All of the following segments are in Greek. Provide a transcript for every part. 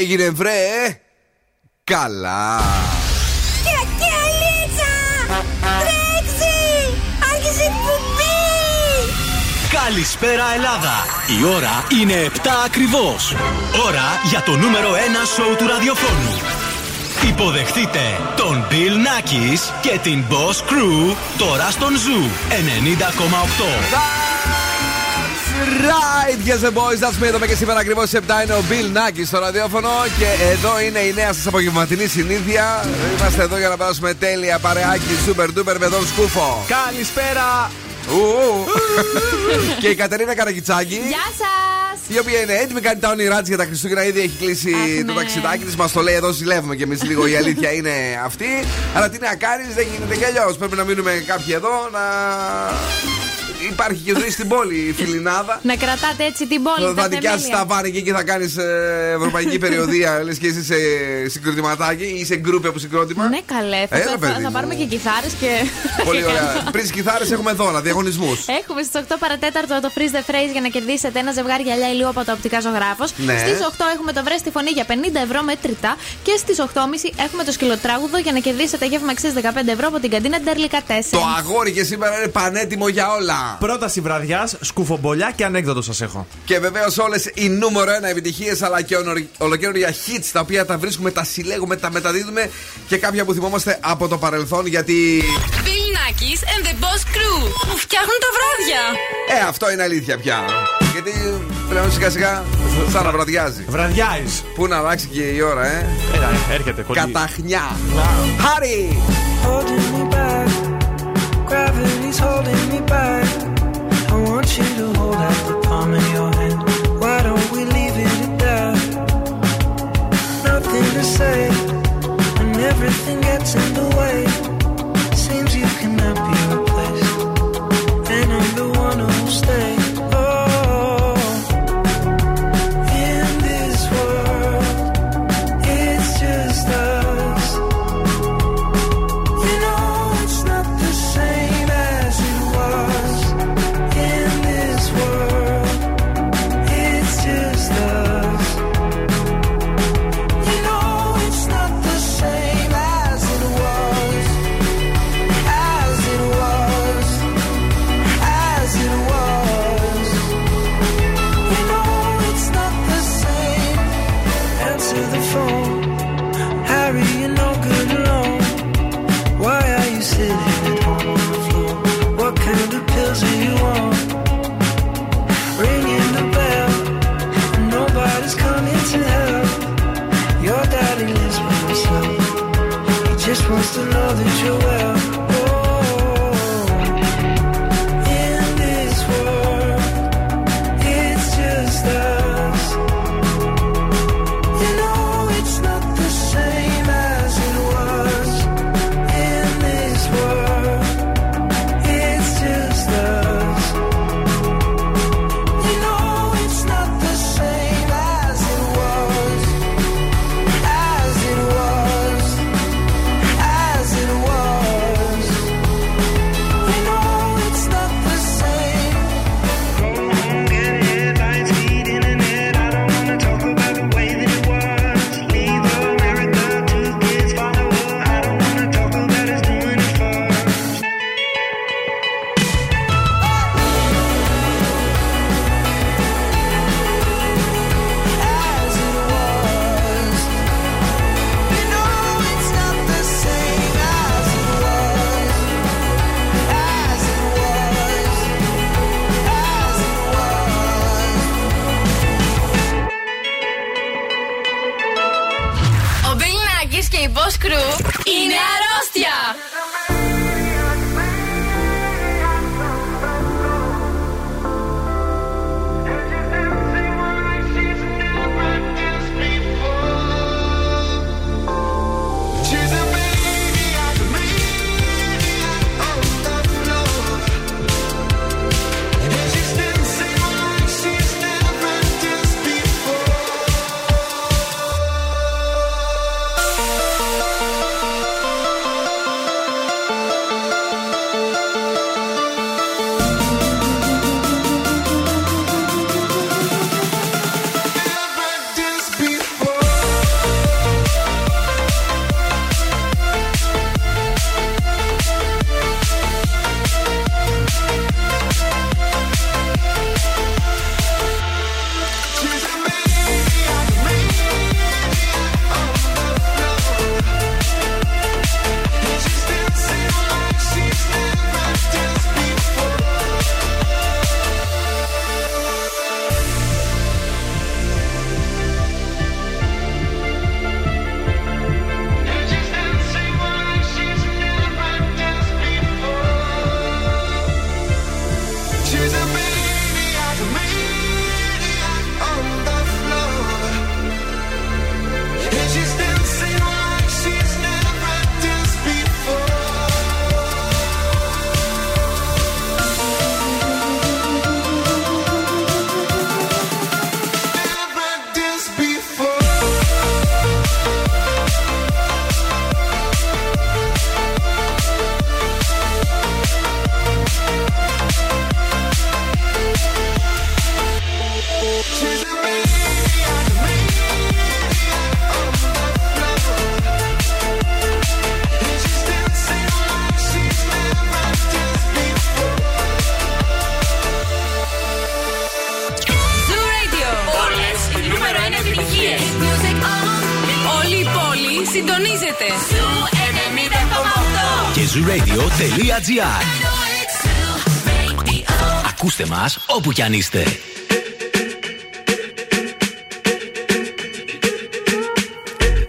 Έγινε βρε! Καλά! Κακιαλίτσα! Τρέξει! Άρχισε η κουμπί! Καλησπέρα Ελλάδα! Η ώρα είναι 7 ακριβώς! Ώρα για το νούμερο 1 σοου του ραδιοφώνου! Υποδεχτείτε τον Bill Nakis και την Boss Crew τώρα στον Zoo 90,8! Right, yes, boys, that's me. Εδώ και σήμερα ακριβώς 7 είναι ο Bill Nakis στο ραδιόφωνο και εδώ είναι η νέα σας απογευματινή συνήθεια. Είμαστε εδώ για να περάσουμε τέλεια παρεάκι, super duper με τον Σκούφο. Καλησπέρα! Και η Κατερίνα Καραγιτσάκη. Γεια σας! Η οποία είναι έτοιμη, κάνει τα όνειρά της για τα Χριστούγεννα. Ήδη έχει κλείσει το ταξιδάκι της. Μας το λέει εδώ, ζηλεύουμε κι εμείς λίγο. Η αλήθεια είναι αυτή. Αλλά τι να κάνεις, δεν γίνεται κι αλλιώς. Πρέπει να μείνουμε κάποιοι εδώ να. Υπάρχει και ζωή στην πόλη, η Φιλινάδα. Να κρατάτε έτσι την πόλη. Θα νοικιάσει τα βάρη και εκεί θα κάνει ευρωπαϊκή περιοδία. Λες και είσαι σε συγκροτηματάκι ή σε γκρούπι από συγκρότημα. Ναι, καλέ. Θα πάρουμε και κιθάρες και. Πολύ ωραία. Πριν κιθάρες έχουμε δώρα, διαγωνισμούς. Έχουμε στις 8 παρατέταρτο το Free The Frame για να κερδίσετε ένα ζευγάρι γυαλιά ηλίου από τα οπτικά Ζωγράφος. Ναι. Στις 8 έχουμε το βρες τη φωνή για 50€ μετρητά. Και στις 8.30 έχουμε το σκυλοτράγουδο για να κερδίσετε γεύμα αξίας 15€ από την καντίνα Derlika 4. Το αγόρι και σήμερα είναι πανέτοιμο για όλα. Πρόταση βραδιάς, σκουφομπολιά και ανέκδοτο σας έχω. Και βεβαίως όλες οι νούμερο 1 επιτυχίες αλλά και ολοκαίνουργια hits τα οποία τα βρίσκουμε, τα συλλέγουμε, τα μεταδίδουμε και κάποια που θυμόμαστε από το παρελθόν γιατί. Bill Nakis and the Boss Crew που φτιάχνουν τα βράδια. Αυτό είναι αλήθεια πια. Γιατί πλέον σιγά σιγά σαν να βραδιάζει. Βραδιάζει. Πού να αλλάξει και η ώρα, έρχεται κοντά. Καταχνιά. Χάρη! Gravity's holding me back. I want you to hold out the palm of your hand. Why don't we leave it at that? Nothing to say, and everything gets in the way. Seems you cannot be replaced, and I'm the one who'll stay. Oh, in this world, it's just us. You know it's not the same. Just wants to know that you're well. Oh, in this world, it's just us. You know it's not the same as it was. In this world, it's just us. You know it's not the same as it was. As it was. As it was. zooradio.gr. Ακούστε μας όπου κι αν είστε.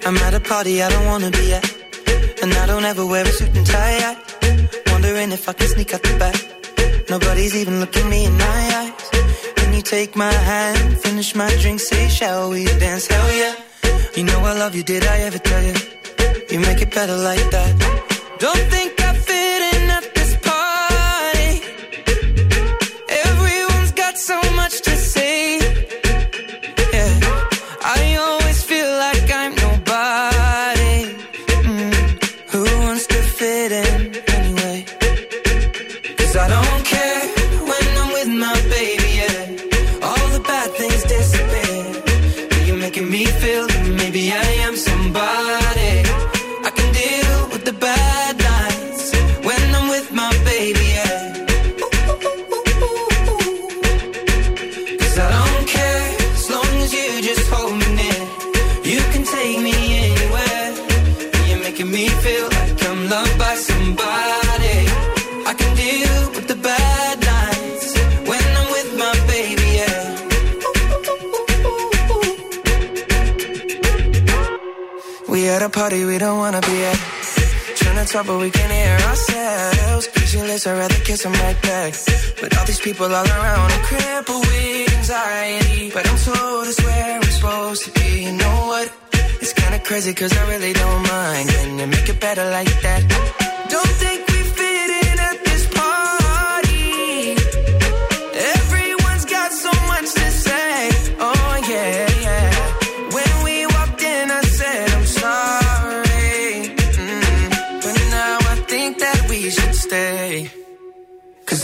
I'm at a party I don't wanna be at, and I don't ever wear a suit and tie. I wondering if I can sneak out the back. Nobody's even looking me in my eyes. Can you take my hand, finish my drink, say shall we dance? Hell yeah. You know I love you, did I ever tell you? You make it better like that. Don't think I fit in at this party. Everyone's got so much to say. Yeah, I always feel like I'm nobody. Who wants to fit in anyway? 'Cause I don't care when I'm with my baby, yeah. All the bad things disappear. But you're making me feel that maybe I am somebody. At a party we don't wanna be at. Trying to talk but we can't hear ourselves. Speechless, I'd rather kiss 'em right back. But all these people all around, I'm crippled with anxiety. But I'm told it's where I'm supposed to be. You know what? It's kinda crazy 'cause I really don't mind. Can you make it better like that? Don't think we fit in at this party. Everyone's got so much to say. Oh yeah. Stay. 'Cause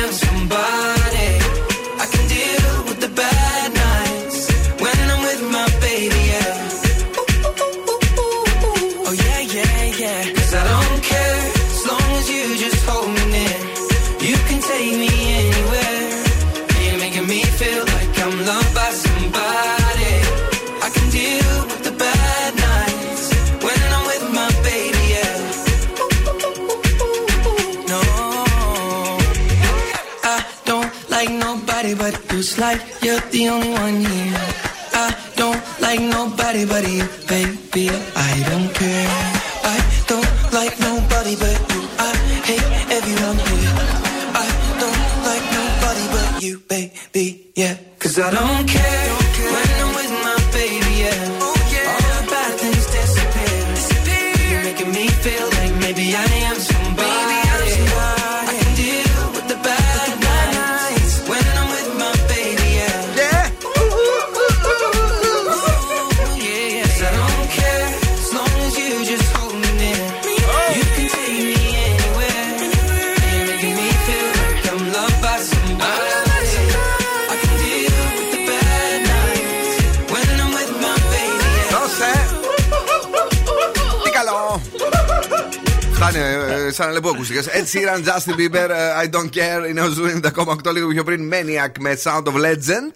am somebody. I can deal with the bad nights when I'm with my baby, yeah. Ooh. Oh yeah, yeah, yeah. 'Cause I don't care as long as you just hold me near. You can take me anywhere. You're making me feel like I'm loved by somebody. But it's like you're the only one here. I don't like nobody but you, baby. I don't care. I don't like nobody but you. I hate everyone here. I don't like nobody but you, baby. Yeah, 'cause I don't care when I'm with my baby. Yeah, oh, yeah. All the bad things disappear. You're making me feel like maybe I am somebody. Σαν να λεπώ ακουστικές. Ed Sheeran, Justin Bieber, I don't care. Είναι ο Zoo 90.8, λίγο πιο πριν Maniac με Sound of Legend.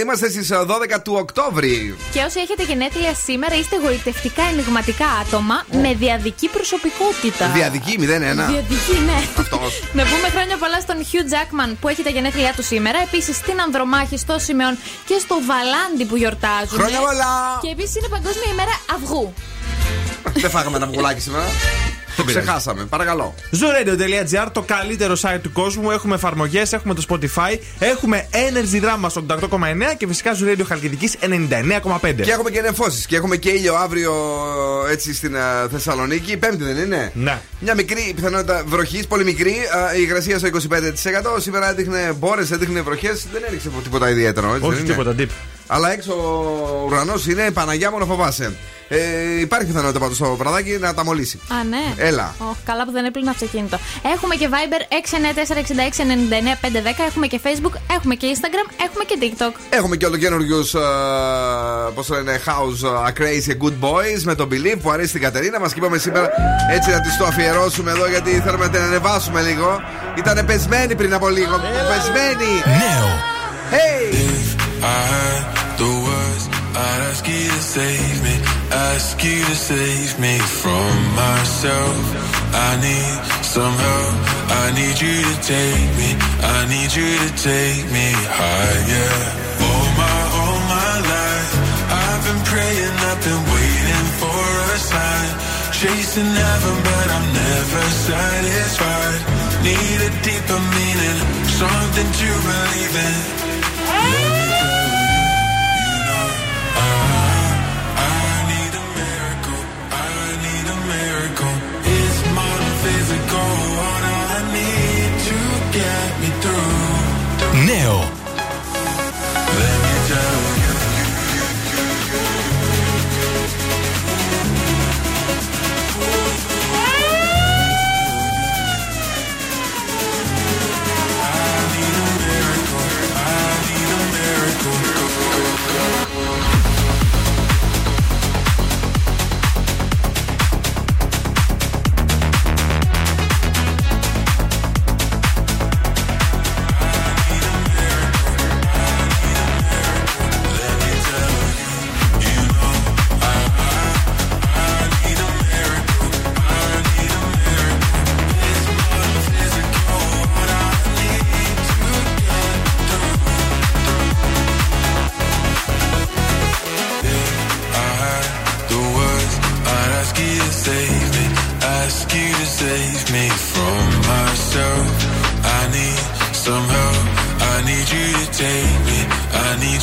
Είμαστε στις 12 του Οκτώβρη. Και όσοι έχετε γενέθλια σήμερα, είστε γοητευτικά ενηγματικά άτομα με διαδική προσωπικότητα. Διαδική 01. Διαδική, ναι. Αυτός. Να πούμε χρόνια πολλά στον Hugh Jackman που έχει τα γενέθλιά του σήμερα. Επίσης στην Ανδρομάχη, στο Συμεών και στο Βαλάντι που γιορτάζουν. Χρόνια πολλά. Και επίσης είναι Παγκόσμια ημέρα αυγού. Δεν φάγαμε ένα αυγουλάκι σήμερα. Το ξεχάσαμε, παρακαλώ. Zoradio.gr, το καλύτερο site του κόσμου. Έχουμε εφαρμογές, έχουμε το Spotify, έχουμε Energy Drama στο 88,9 και φυσικά Zo Radio Χαλκιδικής 99,5. Και έχουμε και νεφώσεις και έχουμε και ήλιο αύριο έτσι στην Θεσσαλονίκη. Πέμπτη δεν είναι? Ναι. Μια μικρή πιθανότητα βροχής, πολύ μικρή. Η υγρασία στο 25%. Σήμερα έδειχνε μπόρες, έδειχνε βροχές. Δεν έριξε τίποτα ιδιαίτερο. Έτσι, όχι τίποτα, τύπ. Αλλά έξω ο ουρανός είναι Παναγιά μου να φοβάσαι. Υπάρχει πιθανότητα πάντως το βραδάκι να τα μολύσει. Α, ναι. Έλα. Oh, καλά που δεν έπλυνα αυτοκίνητο. Έχουμε και Viber 694-6699-510. Έχουμε και Facebook. Έχουμε και Instagram. Έχουμε και TikTok. Έχουμε και ολοκαινούριους πώς λένε, House Crazy Good Boys με τον Believe που αρέσει την Κατερίνα. Μας είπαμε σήμερα έτσι να της το αφιερώσουμε εδώ γιατί θέλουμε να την ανεβάσουμε λίγο. Ήτανε πεσμένη πριν από λίγο. Πεσμένη. Νέο. Hey. ask you to save me from myself. I need some help. I need you to take me. I need you to take me higher. All my life, I've been praying, I've been waiting for a sign. Chasing heaven, but I'm never satisfied. Need a deeper meaning, something to believe in. Νέο.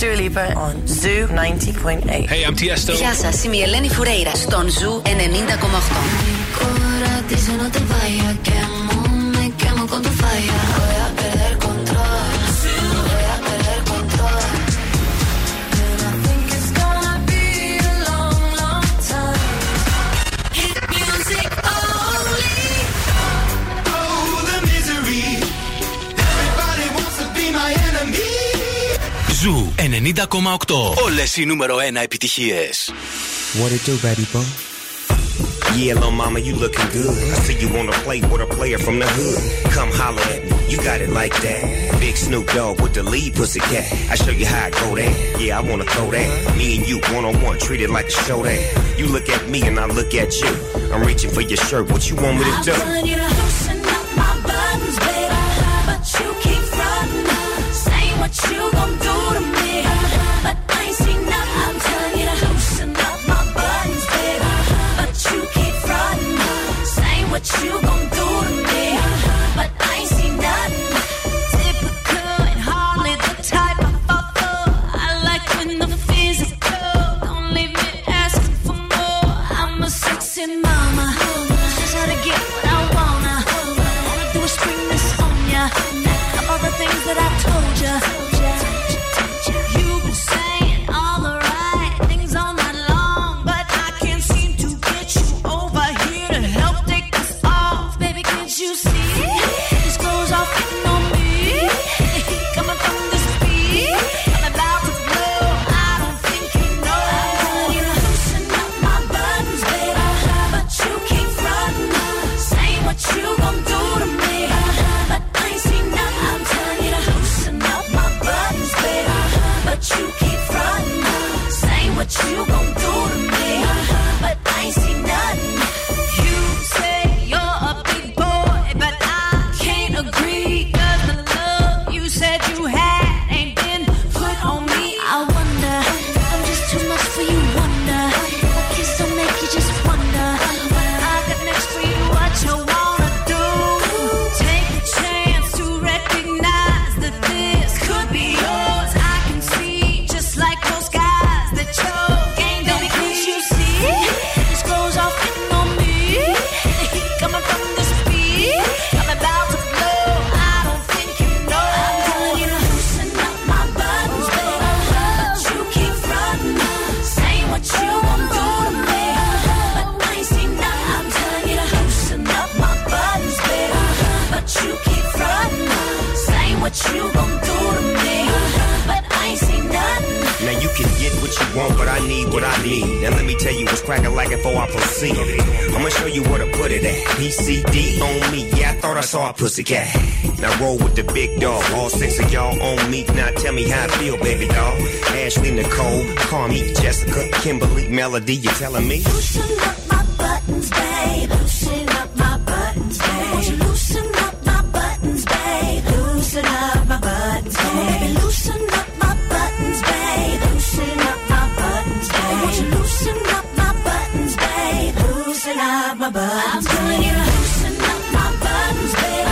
Dua Lipa on Zoo 90.8. Hey, I'm Tiësto. Γεια σας, είμαι η Ελένη Φουρέιρα στον Zoo 90.8. Ζου 90,8. Όλες οι νούμερο 1 επιτυχίες. What it do, baby boy? Yeah, little mama, you looking good. I see you wanna play with a player from the hood. Come holler at me, you got it like that. Big Snoop Dogg with the lead Pussycat. I show you how I go that. Yeah, I wanna throw that. Me and you one on one, treat it like a show that. You look at me and I look at you. I'm reaching for your shirt. What you want me to do? I'm telling you to loosen up my buttons, baby. But you keep running. Say what you gon' do to me. But I ain't seen nothing. I'm telling you to loosen up my buttons, baby. But you keep running. Say what you gon' do to me. But I ain't seen nothing. Typical and hardly the type I fall for. I like when the fears is cold. Don't leave me asking for more. I'm a sexy mama. Just how to get what I wanna. All I do is spring this on ya. Back up all the things that I told ya. Pussycat. Now roll with the big dog. All six of y'all on me. Now tell me how I feel, baby doll. Ashley, Nicole, Carmi, Jessica, Kimberly, Melody. You telling me? Loosen up my buttons, babe. Loosen up my buttons, babe. Won't you loosen up my buttons, babe? Loosen up my buttons, babe. Loosen up my buttons, babe. Loosen up my buttons, babe. Won't you loosen up my buttons, babe? Loosen up my buttons, babe. I'm telling you, loosen up my buttons, babe.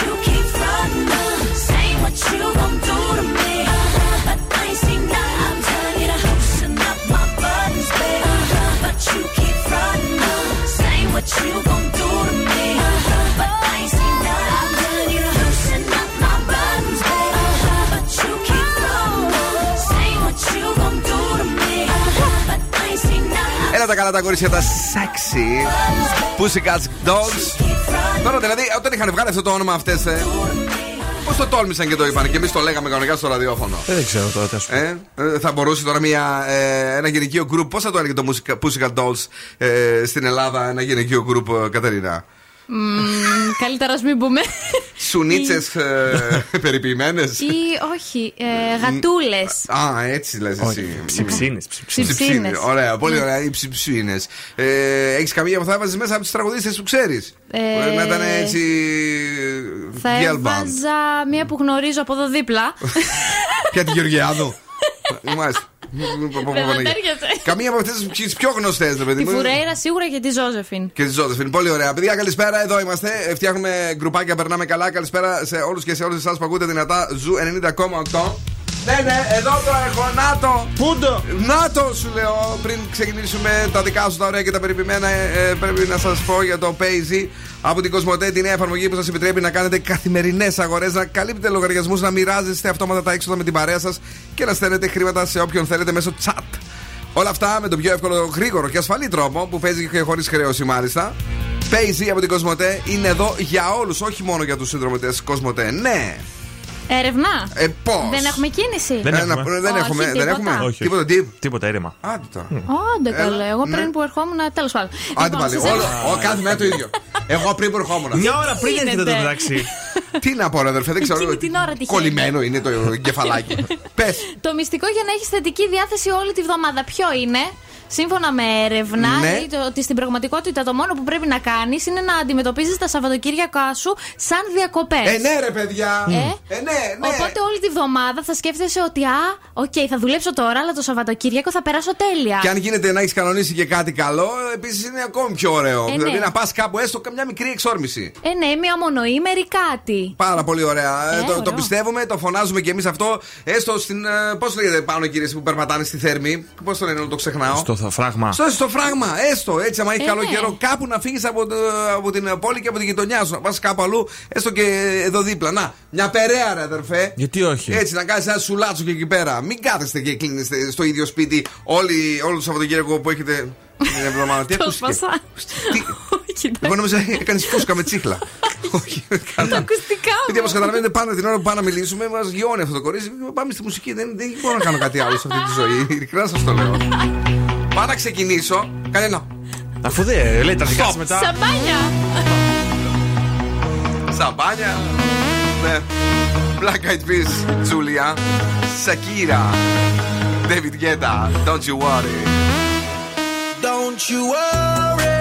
You keep running, say what you gon' do to me, but I ain't seen nothing. I'm telling you to loosen up my buttons, baby, but you keep running, say what you gon' do to me, but I ain't seen nothing. I'm telling you to loosen up my buttons, baby, but you keep running, say what you gon' do to me, but I ain't seen nothing. Έλα τα καλά τα κορίτσια τα sexy Pussycat Dolls. Τώρα δηλαδή, όταν είχαν βγάλει αυτό το όνομα αυτές, πώς το τόλμησαν και το είπαν, και εμείς το λέγαμε κανονικά στο ραδιόφωνο. Δεν ξέρω τότε, ας πούμε. Θα μπορούσε τώρα ένα γυναικείο γκρουπ, πώς θα το έλεγε το Pussycat Dolls στην Ελλάδα, ένα γυναικείο γκρουπ, Κατερίνα? Καλύτερα ας μην πούμε. Σουνίτσες περιποιημένες. Ή όχι, γατούλες. Α, έτσι λες εσύ. Ψιψίνες. Ψιψίνες. Ωραία, πολύ ωραία. Οι ψιψίνες. Έχεις καμία που θα έβαζες μέσα από τις τραγουδίστες που ξέρεις? Να ήταν έτσι. Θα έβαζα μία που γνωρίζω από εδώ δίπλα. Ποια, τη Γεωργιάδου? Μάλιστα. Καμία από αυτές τις πιο γνωστές. Τη Φουρέιρα σίγουρα και τη Ζοζεφίν. Και τη Ζοζεφίν, πολύ ωραία. Παιδιά, καλησπέρα, εδώ είμαστε. Φτιάχνουμε γκρουπάκια, περνάμε καλά. Καλησπέρα σε όλους και σε όλες εσάς που ακούτε δυνατά Ζου 90,8. Ναι, ναι, εδώ το έχω, νάτο. Πού το? Νάτο, σου λέω. Πριν ξεκινήσουμε τα δικά σου τα ωραία και τα περιποιημένα, πρέπει να σας πω για το Pay-Z από την Κοσμοτέ, τη νέα εφαρμογή που σας επιτρέπει να κάνετε καθημερινές αγορές, να καλύπτετε λογαριασμούς, να μοιράζεστε αυτόματα τα έξοδα με την παρέα σας και να στέλνετε χρήματα σε όποιον θέλετε μέσω chat. Όλα αυτά με τον πιο εύκολο, γρήγορο και ασφαλή τρόπο που παίζει και χωρίς χρέωση μάλιστα. Pay-Z από την Κοσμοτέ είναι εδώ για όλους, όχι μόνο για τους συνδρομητές Κοσμοτέ. Ναι. Ερευνά. Πώς. Δεν έχουμε κίνηση. Δεν έχουμε. Τίποτα ήρεμα. Άντε καλέ. Εγώ πριν που ερχόμουν. Τέλος πάντων. Άντε πάλι. Κάθε μέρα το ίδιο. Εγώ πριν που ερχόμουν. Μια ώρα πριν έρχεται το μεταξύ. Τι να πω, αδερφέ, δεν ξέρω. Κολλημένο είναι το κεφαλάκι. Πες. Το μυστικό για να έχεις θετική διάθεση όλη τη βδομάδα ποιο είναι? Σύμφωνα με έρευνα, ναι, ότι στην πραγματικότητα το μόνο που πρέπει να κάνεις είναι να αντιμετωπίζεις τα Σαββατοκύριακά σου σαν διακοπές. Ναι, ρε παιδιά. Ναι. Οπότε όλη τη βδομάδα θα σκέφτεσαι ότι θα δουλέψω τώρα, αλλά το Σαββατοκύριακο θα περάσω τέλεια. Και αν γίνεται να έχεις κανονίσει και κάτι καλό, επίσης είναι ακόμη πιο ωραίο. Δηλαδή να πας κάπου έστω καμιά μικρή εξόρμηση. Μια μονοήμερη κάτι. Πάρα πολύ ωραία. Το πιστεύουμε, το φωνάζουμε κι εμείς αυτό. Έστω στην. Πώς λέγεται πάνω, κύριε, που περπατάνε στη Θέρμη. Πώς το λένε, το ξεχνάω. Φράγμα. Στο φράγμα, έστω έτσι, άμα έχει καλό καιρό, κάπου να φύγεις από την πόλη και από την γειτονιά σου. Να πας κάπου αλλού, έστω και εδώ δίπλα. Να, μια περαία, ρε αδερφέ. Γιατί όχι. Έτσι, να κάνεις ένα σουλάτσο και εκεί πέρα. Μην κάθεστε και κλείνεστε στο ίδιο σπίτι όλο το Σαββατοκύριακο που έχετε την εβδομάδα. Τι ακούστηκε. Εγώ νόμιζα έκανες φούσκα με τσίχλα. Όχι, καλά. Τα ακουστικά μου. Γιατί όπως καταλαβαίνετε, πάντα την ώρα που πάμε να μιλήσουμε, μας γιώνει αυτό το κορίτσι. Πάμε στη μουσική. Δεν μπορώ να κάνω κάτι άλλο σε αυτή τη ζωή. Ειλικρινά σας το λέω. Πάω να ξεκινήσω. Κάνε ένα. Αφού δεν λέει τα δικά σου μετά. Σαμπάνια. Ναι. Black Eyed Peas, Julia, Shakira, David Guetta, Don't You Worry. Don't you worry.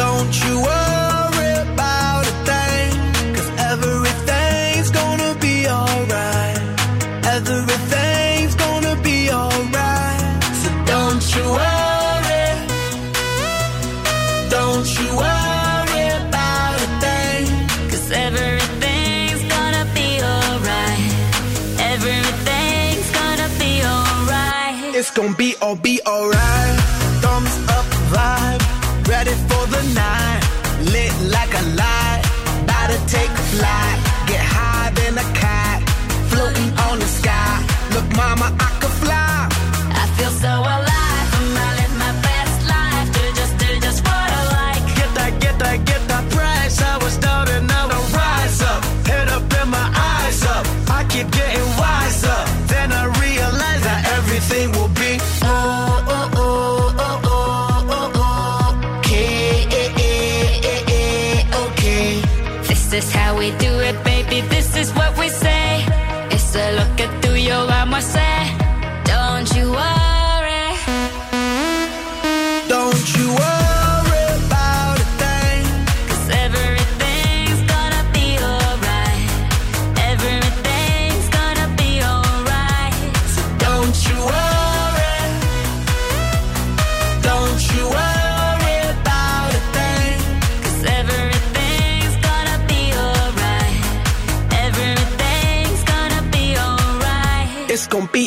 Don't you worry about a thing. 'Cause everything's gonna be alright. Everything's gonna be alright. Don't you worry, don't you worry about a thing, 'cause everything's gonna be alright, everything's gonna be alright. It's gonna be all be alright, thumbs up vibe, ready for the night, lit like a light, about to take a flight, get high than a cat, floating on the sky, look mama I could fly, I feel so alive. Keep getting wiser, then I realize that everything will be okay. This is how we do it, baby. This is what we say. It's a look at through your alma say. Don't you worry. Don't you worry. Gon' be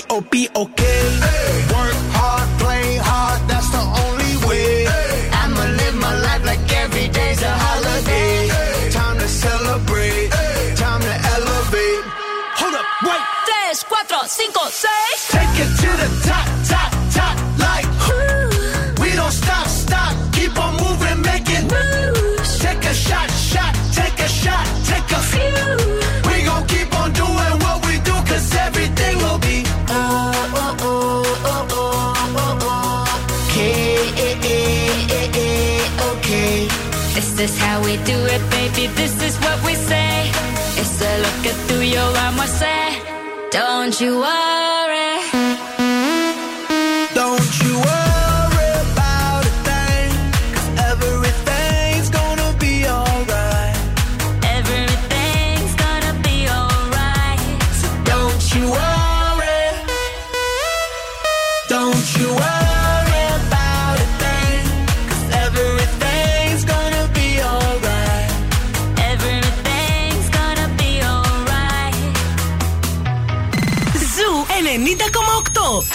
okay. Hey. Work hard, play hard, that's the only way. Hey. I'ma live my life like every day's a holiday. Hey. Time to celebrate, hey. Time to elevate. Hold up, wait. 3, 4, 5, 6. Take it to the top, top, top, like. Woo. We don't stop, stop, keep on moving, making moves. Take a shot, shot, take a shot, take a few. We gon' keep on doing what we do, 'cause everything will be. Okay. This is how we do it, baby. This is what we say. It's a look at through your arm, I say. Don't you worry. Don't you worry about a thing. 'Cause everything's gonna be alright. Everything's gonna be alright. So don't you worry. Don't you worry. 90,8.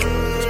'Cause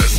Let's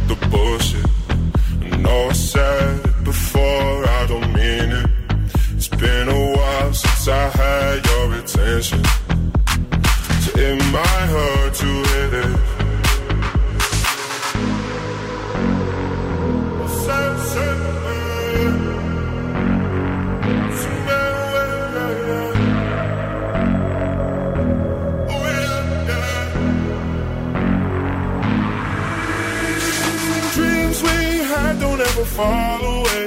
the bullshit. I know I said it before, I don't mean it. It's been a while since I had your attention. So it might hurt to hear this. Dreams we had don't ever fall away.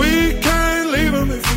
We can't leave them if we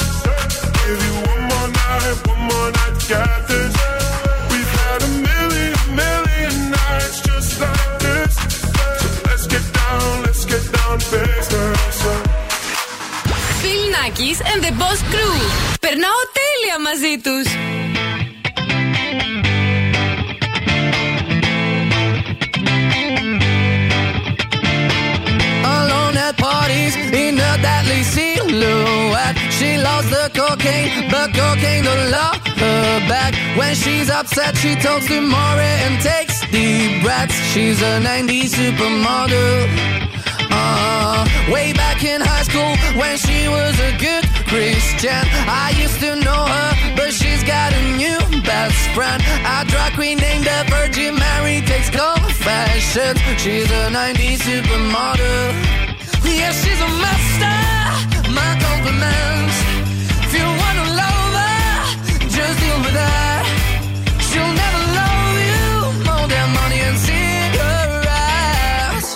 Give you one more night, got this. We've had a million nights just like this. So let's get down to business. Bill Nakis and the Boss Crew. Περνάω τέλεια μαζί τους. Parties in a deadly silhouette. She loves the cocaine, but cocaine don't love her back. When she's upset, she talks to Maury and takes deep breaths. She's a 90s supermodel. Way back in high school, when she was a good Christian, I used to know her, but she's got a new best friend. A drag queen named the Virgin Mary takes confessions. She's a 90s supermodel. Yeah, she's a master, my compliments. If you wanna love her, just deal with her. She'll never love you more than money and cigarettes.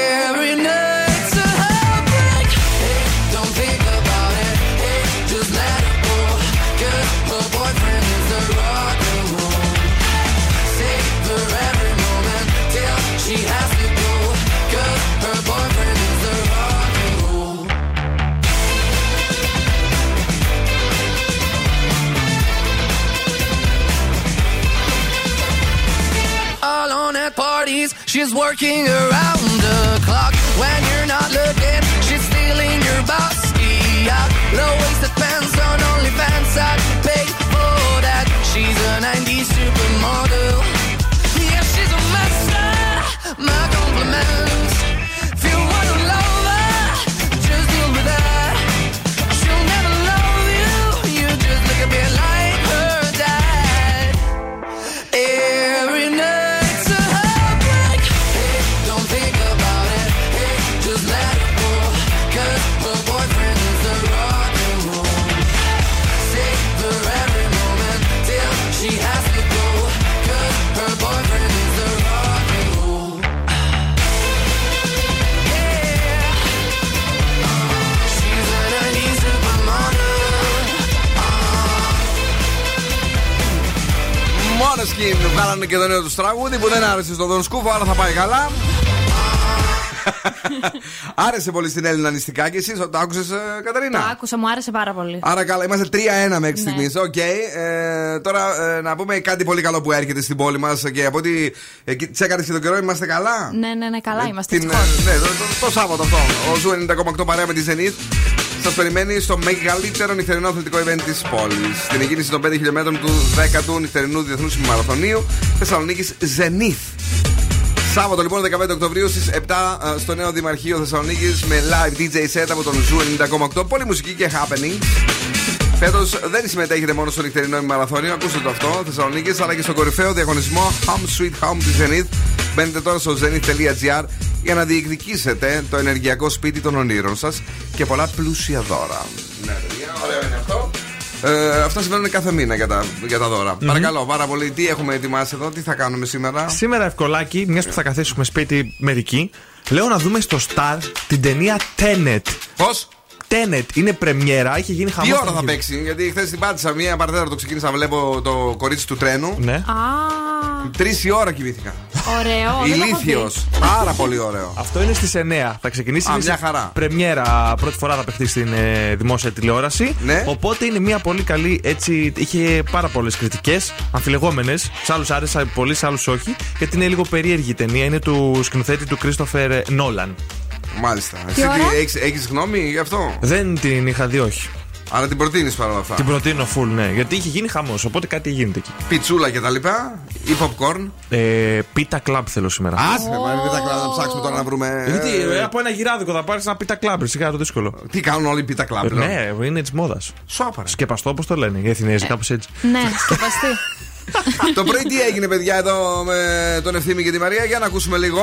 Every night's a heartbreak. Hey, don't think about it. Hey, just let it go. 'Cause her boyfriend is the rock and roll. Save her every moment till she has to go. 'Cause her boyfriend is the rock and roll. All on at parties, she's working around the clock. When you're not looking, she's stealing your bossy out. Low-waisted pants on OnlyFans, I'd pay for that. She's a 90s supermodel. Yeah, she's a master, my compliments. Her boyfriend is the rock and roll. Save the Μόνεσκιν βγάλανε και το νέο του τραγούδι που δεν άρεσε στον Δον Σκούφο, αλλά θα πάει καλά. Άρεσε πολύ στην Έλληνα νηστικά και εσύ το άκουσες, Κατερίνα? Το άκουσα, μου άρεσε πάρα πολύ. Άρα καλά, είμαστε 3-1 μέχρι στιγμής. Τώρα να πούμε κάτι πολύ καλό που έρχεται στην πόλη μας και από ότι τσέκαρες και τον καιρό, είμαστε καλά. Ναι, καλά είμαστε. Το Σάββατο αυτό, ο Ζοο 90.8 παρέα με τη Zenith σας περιμένει στο μεγαλύτερο νυχτερινό αθλητικό event της πόλης. Στην εκκίνηση των 5 χιλιόμετρων του 10ου νυχτερινού διεθνούς μαραθωνίου Θεσσαλονίκης Zenith. Σάββατο λοιπόν 15 Οκτωβρίου στις 7 στο νέο Δημαρχείο Θεσσαλονίκης με live DJ set από τον Zoo 90.8. Πολύ μουσική και happening. Φέτος δεν συμμετέχετε μόνο στο νυχτερινό μαραθώνιο, ακούστε το αυτό, Θεσσαλονίκης, αλλά και στον κορυφαίο διαγωνισμό Home Sweet Home της Zenith. Μπαίνετε τώρα στο zenith.gr για να διεκδικήσετε το ενεργειακό σπίτι των ονείρων σας και πολλά πλούσια δώρα. Ναι, ωραίο είναι αυτό. Αυτά συμβαίνουν κάθε μήνα για τα δώρα. Παρακαλώ πάρα πολύ, τι έχουμε ετοιμάσει εδώ, τι θα κάνουμε σήμερα? Σήμερα, ευκολάκι, μιας που θα καθίσουμε σπίτι μερικοί, λέω να δούμε στο Stars την ταινία Tenet. Πώς? Tenet, είναι πρεμιέρα, είχε γίνει χαμός. Τι ώρα θα παίξει? Γιατί χθες την πάτησα μία παρτέρα, το ξεκίνησα, βλέπω το κορίτσι του τρένου. Ναι. 3 η ώρα κοιμήθηκα. Ωραίο. Ηλίθιος. Πάρα πολύ ωραίο. Αυτό είναι στις 9. Θα ξεκινήσει μια χαρά. Πρεμιέρα, πρώτη φορά θα παιχτεί στην δημόσια τηλεόραση. Ναι. Οπότε είναι μια πολύ καλή, έτσι. Είχε πάρα πολλές κριτικές, αμφιλεγόμενες. Σ' άλλους άρεσε πολύ, σ' άλλους όχι. Γιατί είναι λίγο περίεργη η ταινία. Είναι του σκηνοθέτη του Κρίστοφερ Νόλαν. Μάλιστα. Έχεις γνώμη γι' αυτό? Δεν την είχα δει, όχι. Αλλά την προτείνεις παρόλα αυτά? Την προτείνω full, ναι. Γιατί είχε γίνει χαμός, οπότε κάτι γίνεται εκεί. Πιτσούλα και τα λοιπά, ή popcorn. Πίτα κλαμπ θέλω σήμερα. Άσε, πίτα κλαμπ, να ψάξουμε τώρα να βρούμε. Γιατί από ένα γυράδικο θα πάρεις ένα πίτα κλαμπ, σιγά το δύσκολο. Τι κάνουν όλοι οι πίτα κλαμπ? Ναι, είναι της μόδας. Σόπα. Σκεπαστό, όπως το λένε οι Αθηναίοι, κάπως έτσι. Ναι, σκεπαστή. Το πρωί τι έγινε, παιδιά, εδώ με τον Ευθύμη και τη Μαρία, για να ακούσουμε λίγο.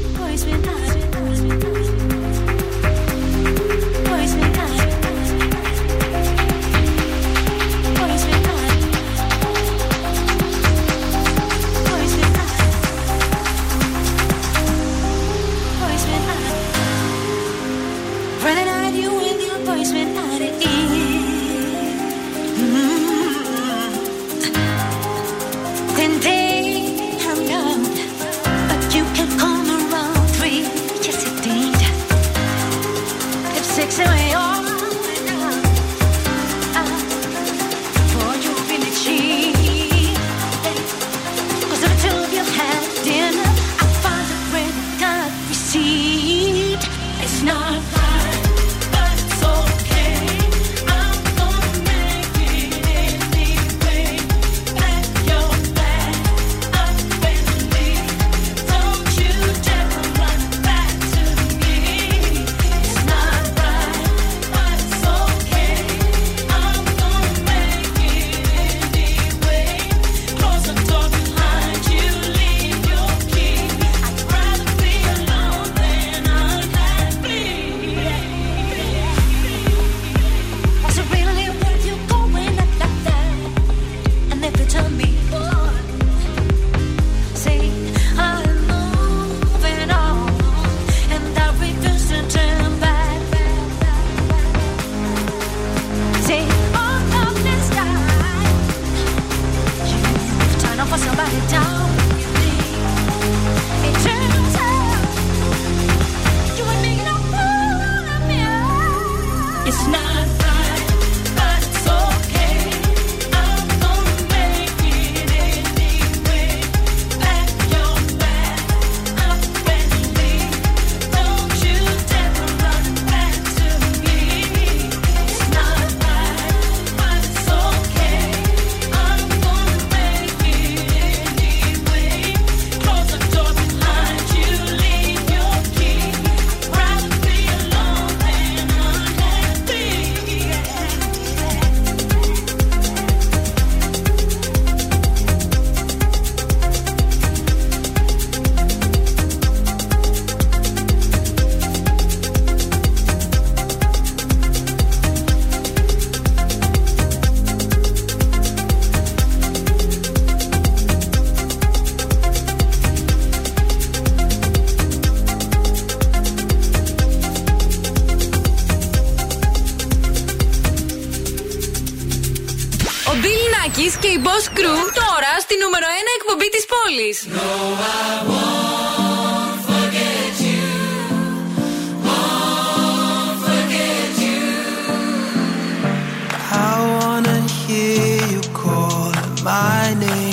Then they hung up, but you kept on around 3. Bill Nakis και η Boss Crew τώρα στη νούμερο 1 εκπομπή της πόλης. No, I won't forget you. Won't forget you. I wanna hear you call my name.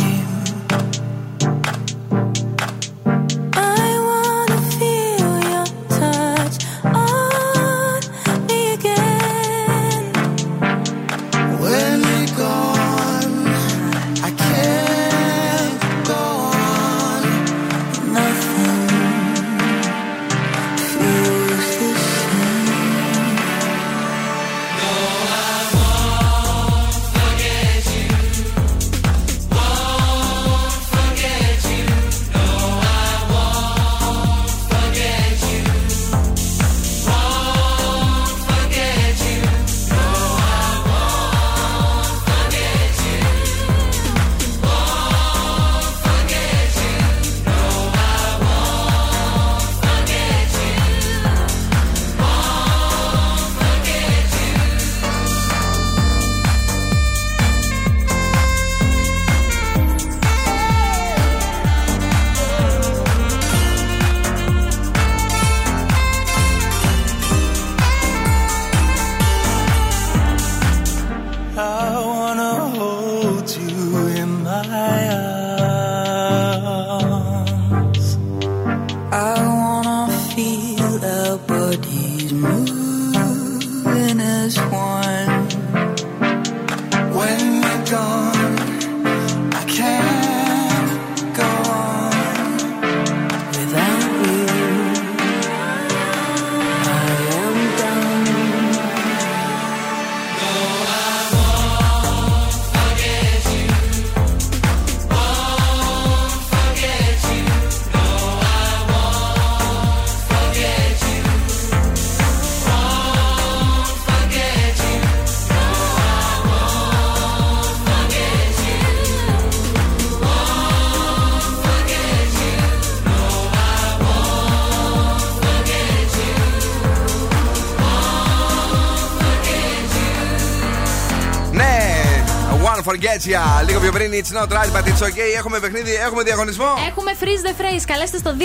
Λίγο πιο πριν, it's not right, but it's okay. Έχουμε παιχνίδι, έχουμε διαγωνισμό. Έχουμε Free The Frame. Καλέστε στο 2310-232-908.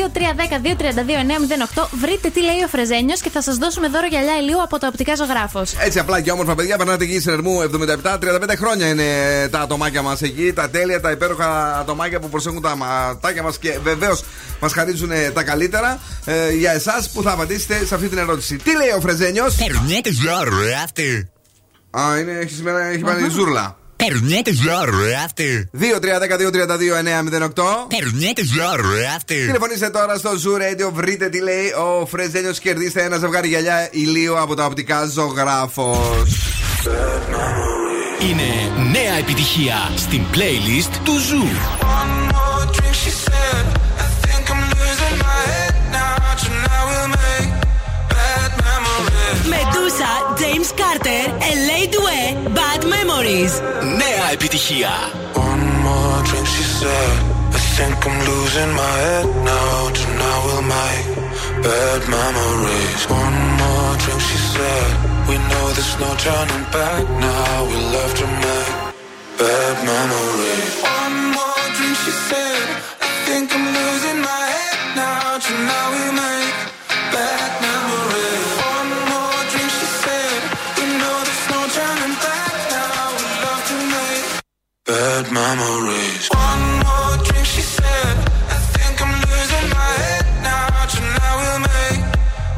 Βρείτε τι λέει ο Φρεζένιος και θα σας δώσουμε δώρο γυαλιά ηλίου από το Οπτικά Ζωγράφος. Έτσι απλά και όμορφα, παιδιά. Περνάτε εκεί σε Ερμού 77. 35 χρόνια είναι τα ατομάκια μας εκεί. Τα τέλεια, τα υπέροχα ατομάκια που προσέχουν τα ματάκια μας και βεβαίως μας χαρίζουν τα καλύτερα. Για εσάς που θα απαντήσετε σε αυτή την ερώτηση. Τι λέει ο Φρεζένιος? Α, είναι, έχει σήμερα, έχει πάνε ζούρλα. Περνιέται Ζο αυτή. 2-3-10-2-32-9-08. Περνιέται Ζο αυτή. Τηλεφωνήστε τώρα στο Zoo Radio. Βρείτε τι λέει ο Φρεζένιος. Κερδίστε ένα ζευγάρι γυαλιά ηλίου από τα Οπτικά Ζωγράφος. Είναι νέα επιτυχία στην playlist του Zoo. Μετούσα, James Carter, LA Due, Bad Memories. Νέα επιτυχία. One more drink, she said. I think I'm losing my head now. Tonight we'll make bad memories. One more drink, she said. We know there's no turning back now. We love to make bad memories. One more drink, she said. I think I'm losing my head now. Tonight we'll make bad memories. Bad memories. One more drink, she said. I think I'm losing my head now. Tonight we'll make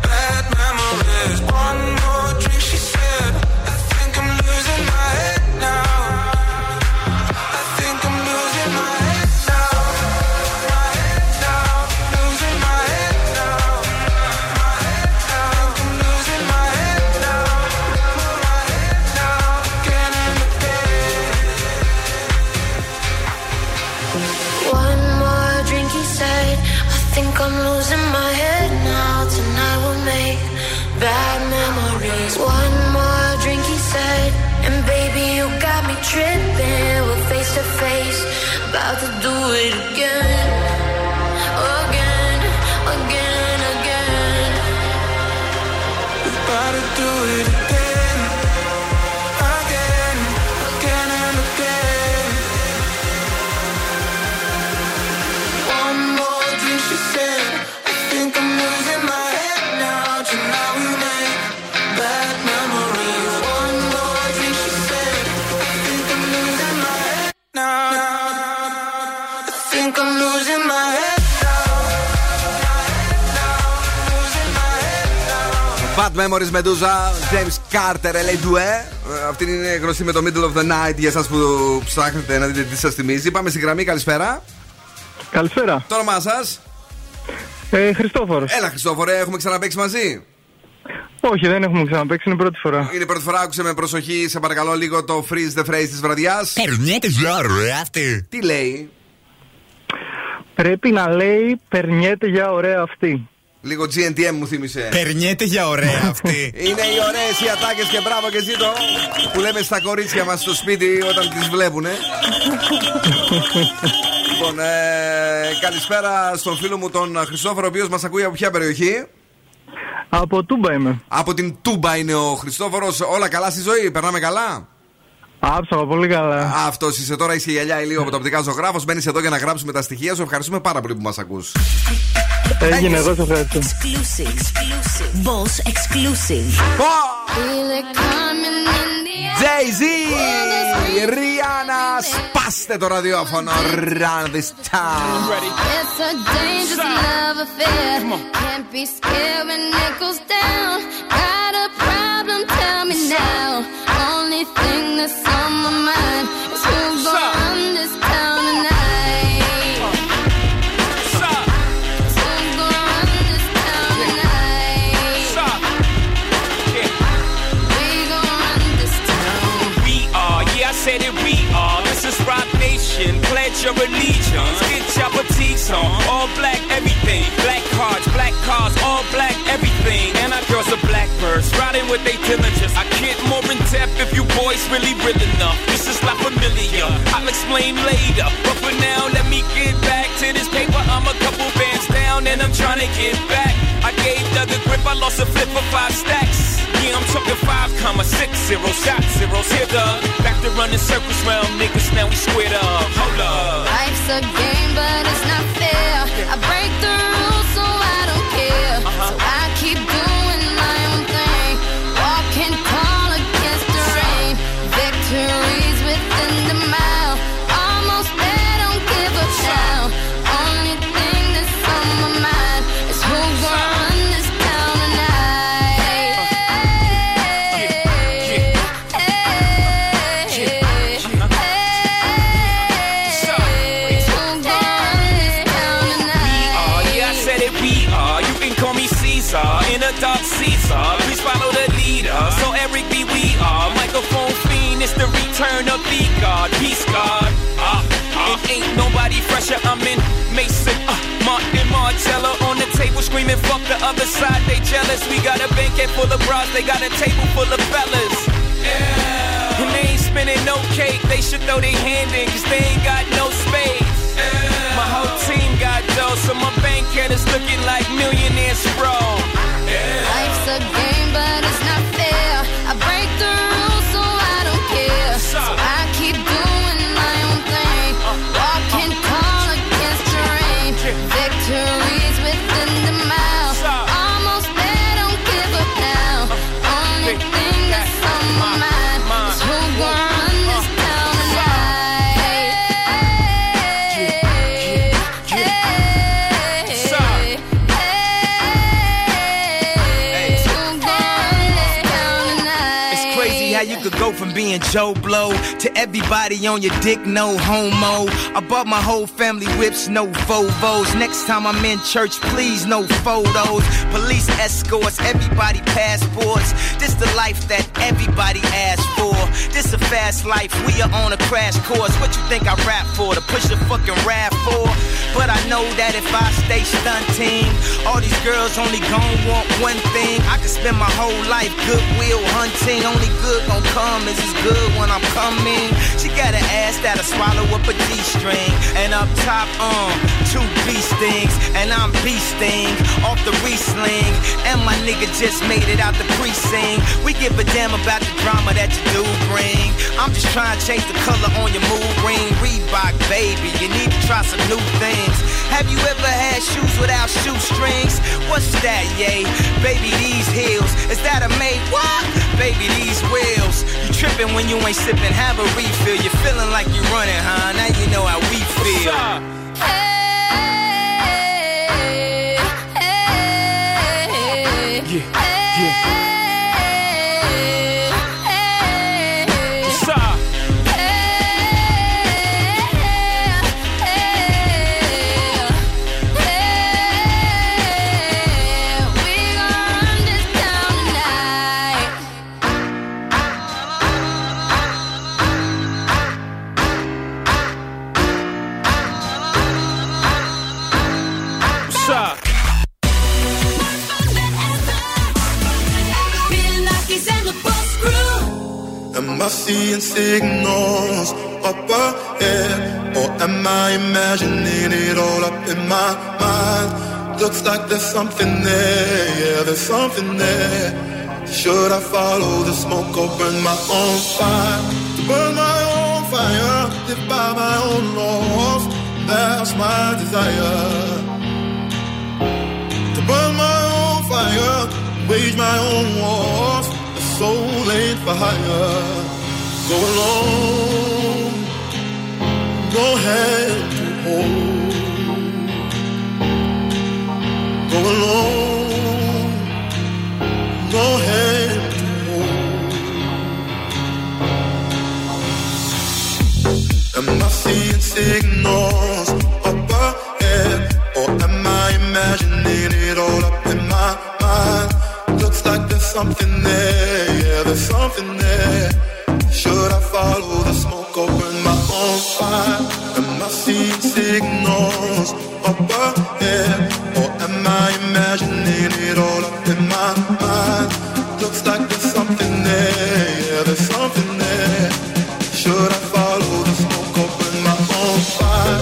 bad memories. One more drink, she said. I think I'm losing my head now. I think I'm losing my head now. My head now, losing my head now. My head now, I think I'm losing my head now. My head now, getting in the bed. I think I'm losing my head now. Tonight we'll make bad memories. One more drink, he said. And baby, you got me tripping. We're face to face, about to do it again. Again, again, again. We're about to do it again. Again, again, and again. think I'm losing my head. Bad Memories με Medusa, James Carter, LA Due. Αυτή είναι γνωστή με το Middle of the Night για εσάς που ψάχνετε να δείτε τι σας θυμίζει. Πάμε στη γραμμή, καλησπέρα. Καλησπέρα. Το όνομά σας? Χριστόφορος. Έλα Χριστόφορε, έχουμε ξαναπαίξει μαζί? Όχι, δεν έχουμε ξαναπαίξει, είναι πρώτη φορά. Είναι πρώτη φορά, άκουσε με προσοχή, σε παρακαλώ λίγο το Freeze the Phrase της βραδιάς. Τι λέει? Πρέπει να λέει περνιέται για ωραία αυτή. Λίγο GNTM μου θύμισε. Περνιέται για ωραία αυτή. Είναι οι ωραίες οι ατάκες και μπράβο και ζήτω που λέμε στα κορίτσια μας στο σπίτι όταν τις βλέπουνε. Λοιπόν, καλησπέρα στον φίλο μου τον Χριστόφορο, ο οποίος μας ακούει από ποια περιοχή? Από Τούμπα είμαι. Από την Τούμπα είναι ο Χριστόφορος. Όλα καλά στη ζωή, περνάμε καλά? Άψογα, πολύ καλά. Αυτός είσαι τώρα, είσαι γυαλιά ηλίου από το οπτικά ζωγράφος. Μπαίνεις εδώ για να γράψουμε τα στοιχεία σου. Ευχαριστούμε πάρα πολύ που μας ακούς. Έγινε, εγώ σε ευχαριστώ. Jay-Z, Rihanna, σπάστε το ραδιόφωνο. Run this town. It's a dangerous love affair. Can't be scared when it goes down. Got a problem, tell me now. Only thing that's on my mind is who's gonna run this town tonight. Said it, we are. This is Rock Nation. Pledge your allegiance. Get your boutiques on. All black, everything. Black cards, all black, everything. And our girls are blackbirds, riding with they diligence. I get more in depth if you boys really real enough. This is not familiar. I'll explain later. But for now, let me get back to this paper. I'm a couple bands down and I'm trying to get back. I gave Doug a grip, I lost a flip for 5 stacks. Yeah, I'm talking 5, 6, 0, shot zeros. Here the back to running circles round niggas. Now we squared up. Hold up. Life's a game, but it's not fair. I break the rules, so I don't care. So I keep doing my own thing. Walking tall against the rain. Victories within the mile. Almost there, don't give up now. Only thing that's on my mind is who's gonna run this town tonight. In a dark Caesar, please follow the leader. So Eric B, we are microphone fiend. It's the return of the God, peace God. It ain't nobody fresher. I'm in Mason, Martin Margiela on the table screaming. Fuck the other side, they jealous. We got a banquet full of bras, they got a table full of fellas. Yeah. And they ain't spinning no cake. They should throw their hand in, 'cause they ain't got no space. My whole team got dough, so my bank account is looking like millionaires roll. Yeah. Life's a game, but it's not fair. I break the rules, so I don't care. So I keep doing my own thing. Walking tall against the rain. Victories within the mile. Almost there, don't give up now. Only thing that's on my mind is who won this town tonight. Go from being Joe Blow to everybody on your dick, no homo. I bought my whole family whips, no Vovos. Next time I'm in church, please, no photos. Police escorts, everybody passports. This the life that everybody asked for. This a fast life, we are on a crash course. What you think I rap for, to push a fucking rap for? But I know that if I stay stunting, all these girls only gon' want one thing. I could spend my whole life goodwill hunting. Only good gon' come is as good when I'm coming. She got an ass that'll swallow up a G-string. And up top, 2 beastings. And I'm beasting off the re-sling. And my nigga just made it out the precinct. We give a damn about the drama that you do bring. I'm just trying to change the color on your mood ring. Reebok, baby, you need to try some new things. Have you ever had shoes without shoestrings? What's that, yay? Baby, these heels. Is that a mate? What? Baby, these wheels. You trippin' when you ain't sippin', have a refill. You're feelin' like you runnin', huh? Now you know how we feel. Hey. seeing signals up ahead, or am I imagining it all up in my mind? Looks like there's something there, yeah, there's something there. Should I follow the smoke or burn my own fire? Burn my own fire, live by my own laws, that's my desire. To burn my own fire, wage my own wars, the soul ain't for hire. Go alone, no hand to hold. Go alone, no hand to hold. Am I seeing signals up ahead, or am I imagining it all up in my mind? Looks like there's something there, yeah, there's something there. Should I follow the smoke or burn my own fire? Am I seeing signals up ahead? Or am I imagining it all up in my mind? Looks like there's something there, yeah, there's something there. Should I follow the smoke or burn my own fire?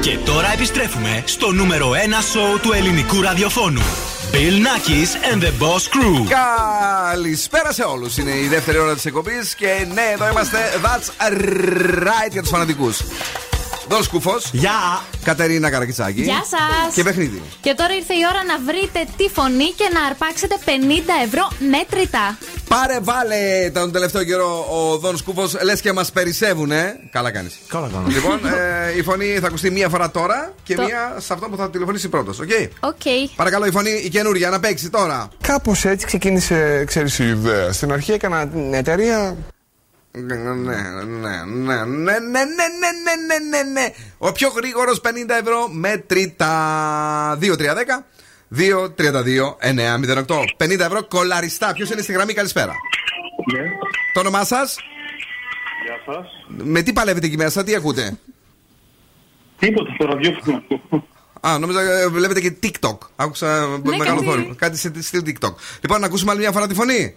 Και τώρα επιστρέφουμε στο νούμερο 1 σοου του ελληνικού ραδιοφώνου. Bill Nakis and the Boss Crew. Καλησπέρα σε όλους. Είναι η δεύτερη ώρα της εκπομπής και ναι, εδώ είμαστε. That's right για τους φανατικούς. Δόλος Κουφός. Γεια. Κατερίνα Καραγιτσάκη. Γεια σας. Και παιχνίδι. Και τώρα ήρθε η ώρα να βρείτε τη φωνή και να αρπάξετε 50 ευρώ μέτρητα. Πάρε βάλε τον τελευταίο καιρό ο Δόλος Κουφός. Λες και μας περισσεύουνε. Καλά κάνεις. Καλά κάνω. Λοιπόν, η φωνή θα ακουστεί μία φορά τώρα και μία σε αυτό που θα τηλεφωνήσει πρώτος. Οκ. Okay. Παρακαλώ, η φωνή η καινούρια να παίξει τώρα. Κάπως έτσι ξεκίνησε, ξέρεις, η ιδέα. Στην αρχή έκανα την εταιρεία. Ναι. Ο πιο γρήγορος 50 ευρώ μέτρητα. 2-3-10 2-32-9-08. 50 ευρώ κολαριστά. Ποιος είναι στη γραμμή, καλησπέρα? Ναι. Το όνομά σας? Γεια σας. Με τι παλεύετε εκεί μέσα, τι ακούτε? Τίποτα, στο ραδιόφωνο. Α, νόμιζα βλέπετε και TikTok. Άκουσα μεγάλο θόρυβο. Κάτι στη TikTok. Λοιπόν, να ακούσουμε άλλη μια φορά τη φωνή.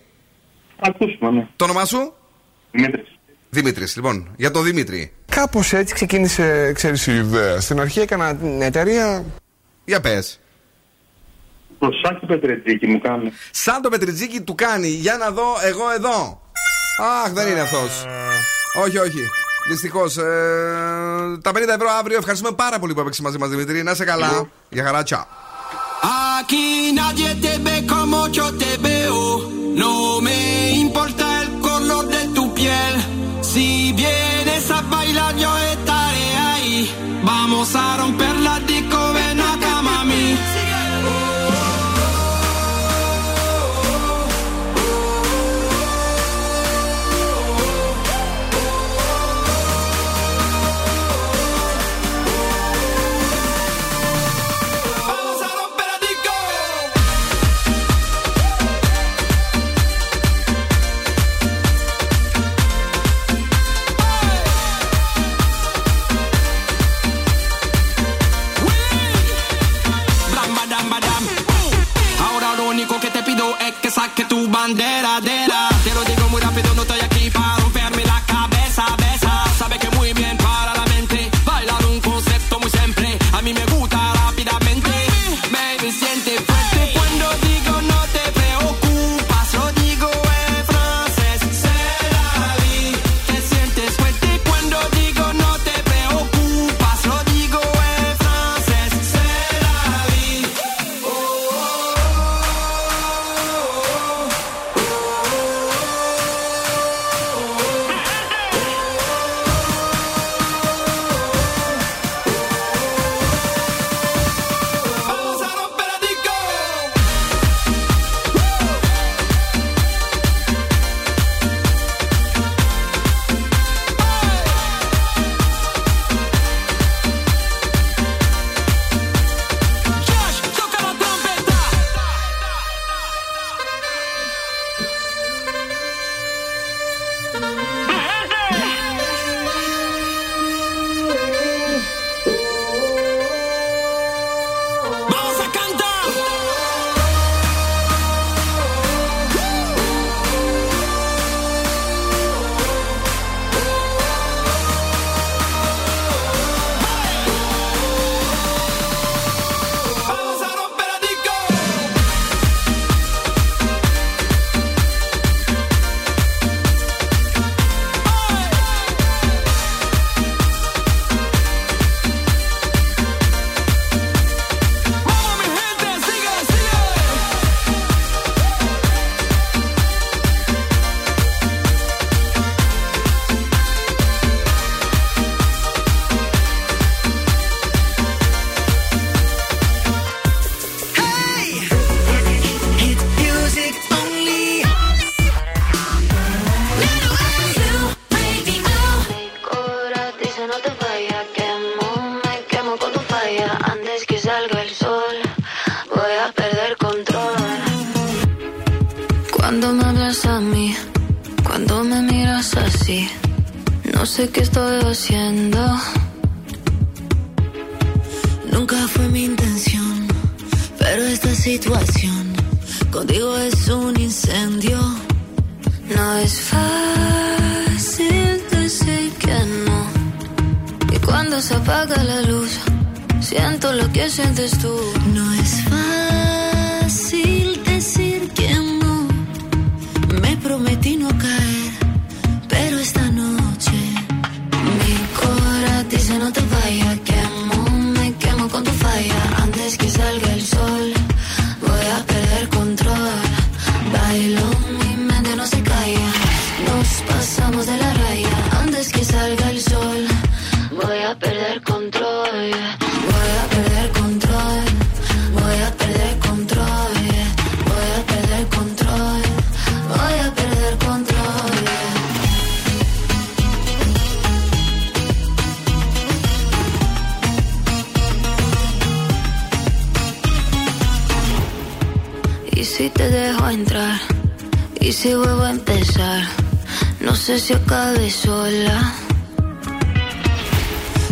Ακούσουμε, ναι. Το όνομά σου? Δημήτρης. Δημήτρης, λοιπόν, για τον Δημήτρη. Κάπως έτσι ξεκίνησε, ξέρεις, η ιδέα. Στην αρχή έκανα την εταιρεία. Για πες. Σαν το Πετρετζίκι μου κάνει. Σαν το Πετρετζίκι του κάνει. Για να δω εγώ εδώ. Αχ, δεν είναι αυτός. Όχι, όχι. Δυστυχώς. Τα 50 ευρώ αύριο. Ευχαριστούμε πάρα πολύ που έπαιξε μαζί μας, Δημήτρη. Να είσαι καλά. Εγώ. Για χαρά, τσά. Aquí nadie te ve como yo te veo, no me importa el color de tu piel, si vienes a bailar yo estaré ahí, vamos a romper la disco, ven acá mami. Saque tu bandera, dera. Te lo digo muy rápido, no estoy aquí para romperme la cabeza, besa. Sabe que muy bien para la mente, bailar un concepto muy simple. A mí me gusta rápidamente, baby, siente fuerte. Cuando digo no te preocupas, lo digo en francés. C'est la vie, te sientes fuerte. Cuando digo no te preocupas, lo digo en francés. C'est la vie. Oh, oh. Voy a perder control, voy a Y si te dejo entrar, y si vuelvo a empezar, no sé si acabe sola.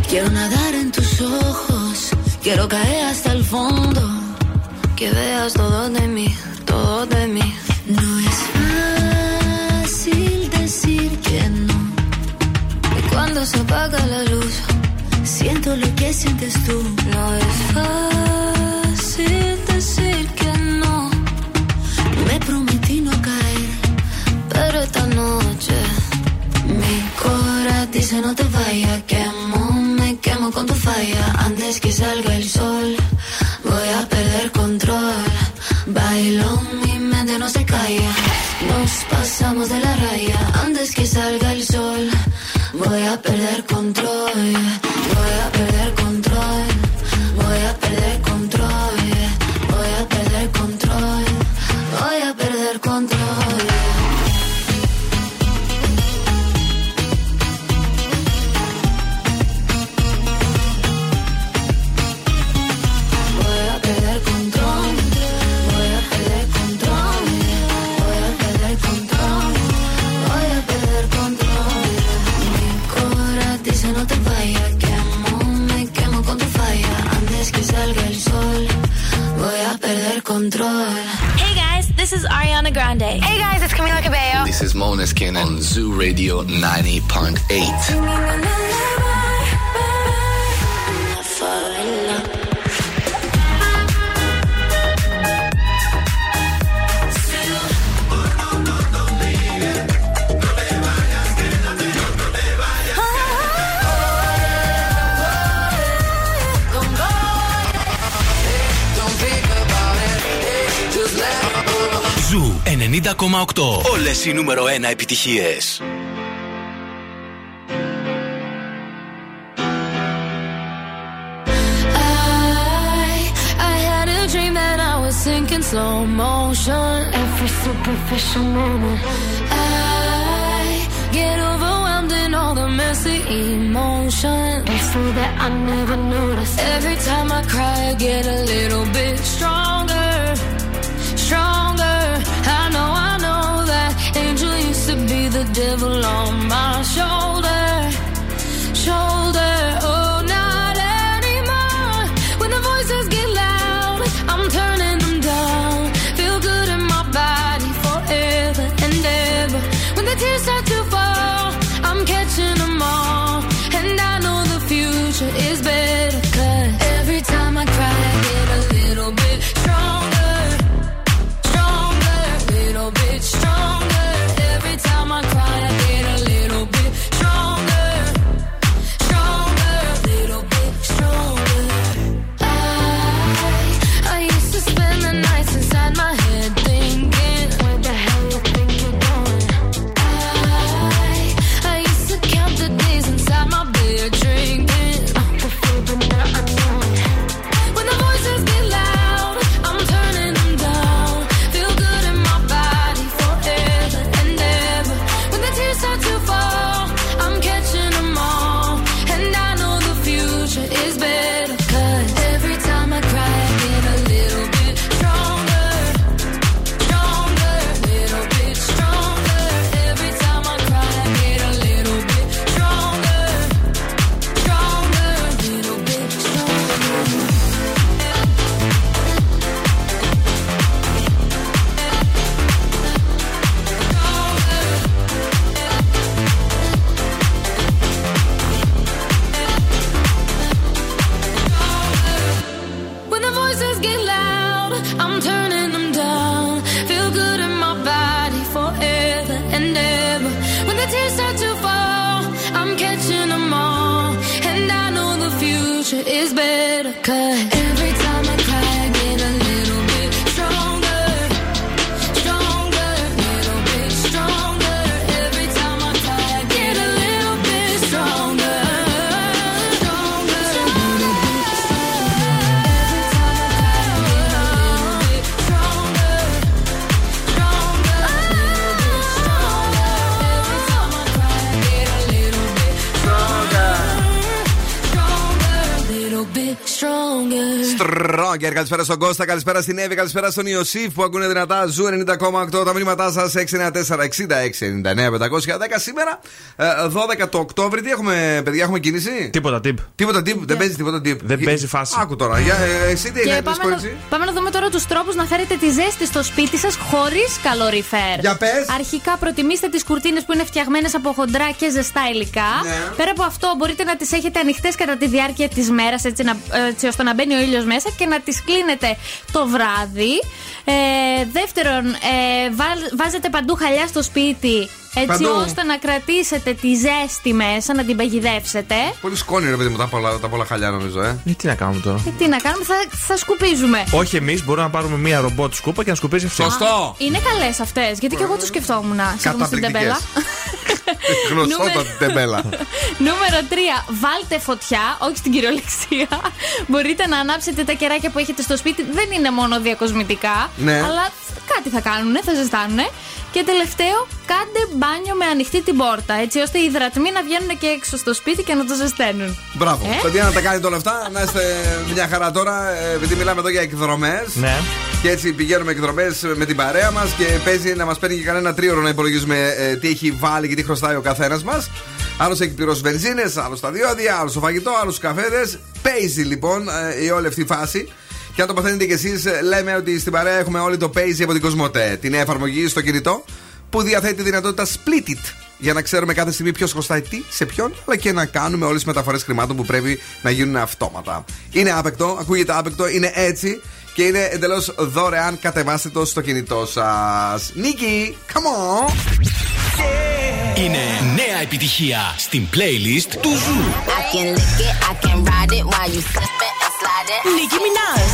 Quiero nadar en tus ojos, quiero caer hasta el fondo, que veas todo de mí, todo de mí. No es fácil decir que no. Y cuando se apaga la luz, siento lo que sientes tú. No es fácil decir que no. Me prometí no caer, pero esta noche mi corazón dice no te vayas. Quemo, me quemo con tu falla. Antes que salga el sol, voy a perder control. Bailo, mi mente no se calla. Nos pasamos de la raya. Antes que salga el sol, voy a perder control. Voy a perder control. Voy a perder control. Voy a perder control. Voy a perder control. Hey guys, this is Ariana Grande. Hey guys, it's Camila Cabello. This is Mona Skin on Zoo Radio 90.8. Ζου 90,8. Όλες οι νούμερο 1 επιτυχίες. I had a dream that I was sinking slow motion. Every superficial moment I get overwhelmed in all the messy emotion. It's so that I never noticed. Every time I cry I get a little bit stronger. Stronger. I know that angel used to be the devil on my shoulder, shoulder. Oh, not anymore. When the voices get loud, I'm turning them down. Feel good in my body forever and ever. When the tears start to fall, I'm catching them all. And I know the future is better, 'cause every time I cry, I get a little bit stronger. Ντόγκερ, καλησπέρα στον Κώστα, καλησπέρα στην Εύη, καλησπέρα στον Ιωσήφ που ακούνε δυνατά. Ζου 90,8, τα μηνύματά σας 694-6699-510. Σήμερα, 12 το Οκτώβρη, τι έχουμε, παιδιά, έχουμε κίνηση? Τίποτα τύπ. Δεν παίζει τίποτα τύπ. Δεν παίζει φάση. Άκου τώρα, εσύ τι είναι, πάμε να δούμε τώρα τους τρόπους να φέρετε τη ζέστη στο σπίτι σας χωρίς καλοριφέρ. Για πες. Αρχικά, προτιμήστε τις κουρτίνες που είναι φτιαγμένες από χοντρά και ζεστά υλικά. Ναι. Πέρα από αυτό, μπορείτε να τις έχετε ανοιχτές κατά τη διάρκεια της μέρας, έτσι ώστε να μπαίνει ο ήλιος μέσα και να τις κλείνετε το βράδυ. Δεύτερον, βάζετε παντού χαλιά στο σπίτι, έτσι ώστε να κρατήσετε τη ζέστη μέσα, να την παγιδεύσετε. Πολύ σκόνη, ρε παιδί μου, τα πολλά χαλιά, νομίζω. Τι να κάνουμε τώρα. Τι να κάνουμε, θα σκουπίζουμε. Όχι εμείς, μπορούμε να πάρουμε μία ρομπότ σκούπα και να σκουπίζει αυτό. Σωστό! Είναι καλές αυτές, γιατί και εγώ το σκεφτόμουν. Καταπληκτικές. Γνωστόταν την τεμπέλα. Νούμερο 3. Βάλτε φωτιά, όχι στην κυριολεξία. Μπορείτε να ανάψετε τα κεράκια που έχετε στο σπίτι. Δεν είναι μόνο διακοσμητικά, αλλά κάτι θα κάνουνε, θα ζεστάνουνε. Και τελευταίο, κάντε μπάνιο με ανοιχτή την πόρτα, έτσι ώστε οι υδρατμοί να βγαίνουν και έξω στο σπίτι και να το ζεσταίνουν. Μπράβο. Παιδιά, να τα κάνετε όλα αυτά. Να είστε μια χαρά τώρα, επειδή μιλάμε εδώ για εκδρομές. Ναι. Και έτσι πηγαίνουμε εκδρομές με την παρέα μας και παίζει να μας παίρνει και κανένα τρίωρο να υπολογίζουμε τι έχει βάλει και τι χρωστάει ο καθένας μας. Άλλος έχει πληρώσει βενζίνες, άλλος τα διόδια, άλλος το φαγητό, άλλος τους καφέδες. Παίζει λοιπόν η όλη αυτή φάση. Και αν το παθαίνετε κι εσείς, λέμε ότι στην παρέα έχουμε όλοι το Pay-Z από την Κοσμοτέ, την νέα εφαρμογή στο κινητό που διαθέτει τη δυνατότητα split it, για να ξέρουμε κάθε στιγμή ποιος χρωστάει τι, σε ποιον, αλλά και να κάνουμε όλες τις μεταφορές χρημάτων που πρέπει να γίνουν αυτόματα. Είναι άπεκτο, ακούγεται άπεκτο, είναι έτσι και είναι εντελώς δωρεάν κατεβάστητο στο κινητό σας. Νίκη, come on! Είναι νέα επιτυχία στην playlist του Zoo. Nicki Minaj,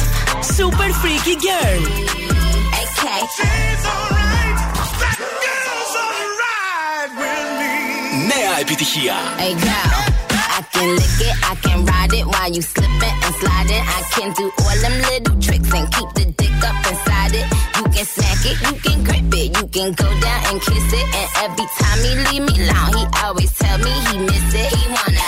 Super Freaky Girl. Okay. She's alright. That girl's alright with me. Νέα επιτυχία. Hey girl, I can lick it, I can ride it while you slip it and slide it. I can do all them little tricks and keep the dick up inside it. You can smack it, you can grip it, you can go down and kiss it. And every time he leave me alone, he always tell me he miss it. He wanna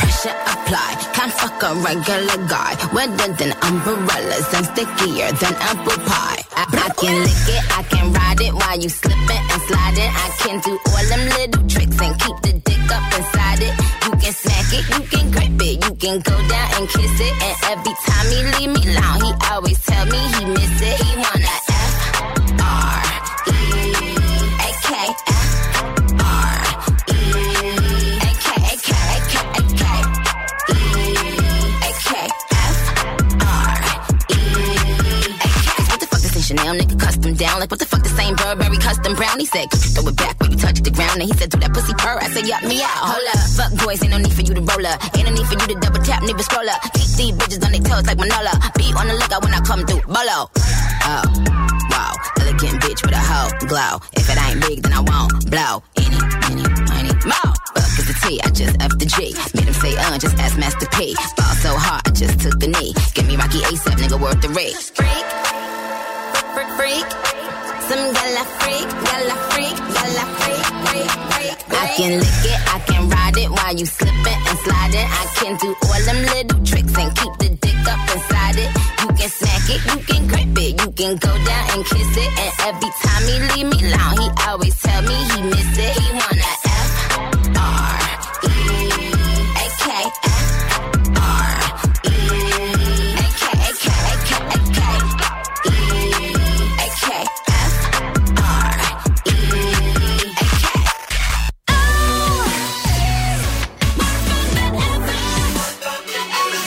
Pressure apply. Can't fuck a regular guy. Wetter than umbrellas and stickier than apple pie. I can lick it, I can ride it while you slip it and slide it. I can do all them little tricks and keep the dick up inside it. You can smack it, you can grip it, you can go down and kiss it. And every time he leave me alone, he always tell me he miss it. He wanna F-R-E-A-K Now nigga cussed him down like what the fuck the same Burberry custom brown. He said could you throw it back when you touch the ground. And he said do that pussy purr. I said yup me out. Hold up, fuck boys ain't no need for you to roll up. Ain't no need for you to double tap, nigga scroll up. Keep these bitches on their toes like Manola. Be on the lookout when I come through. Bolo. Oh wow, elegant bitch with a hoe glow. If it ain't big then I won't blow. Any money more. Fuck is the T, I just F the G. Made him say just ask Master P. Fall so hard I just took a knee. Give me Rocky ASAP, nigga worth the risk. Freak, some gala freak, freak, freak. I can lick it, I can ride it while you slip it and slide it. I can do all them little tricks and keep the dick up inside it. You can smack it, you can grip it, you can go down and kiss it. And every time he leave me alone, he always tell me he miss it. He wanna F-R-E-A-K.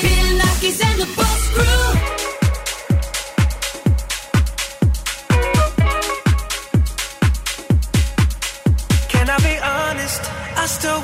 Bill Nakis and the Boss Crew. I'll be honest, I still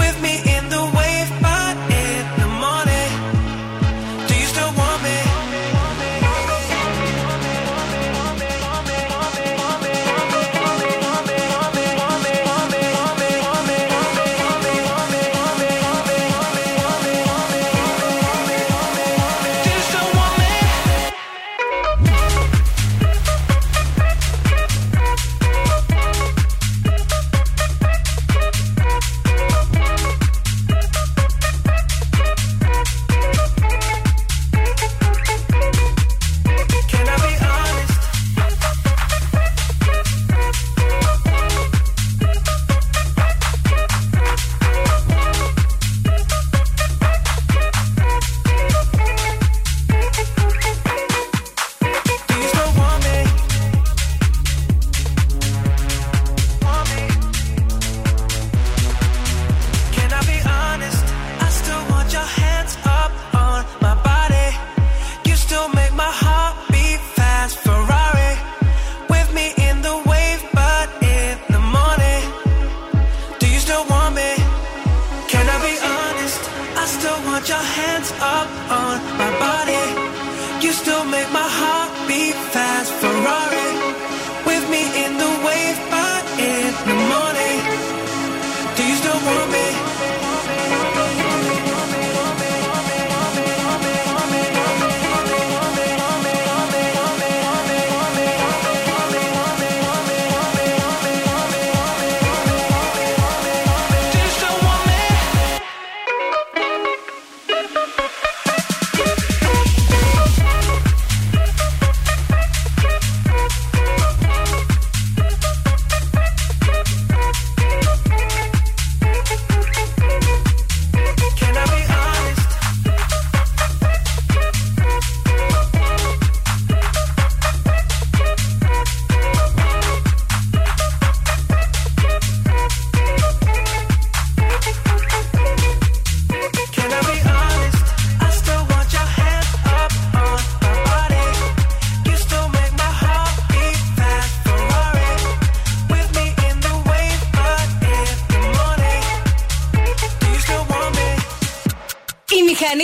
with me in the wave, but in the morning, do you still want me?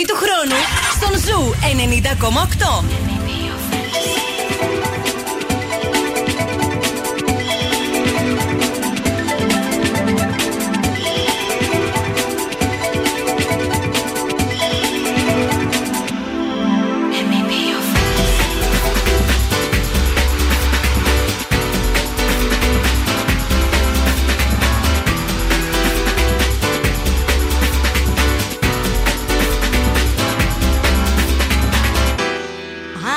Του χρόνου στον Ζοο 90.8. I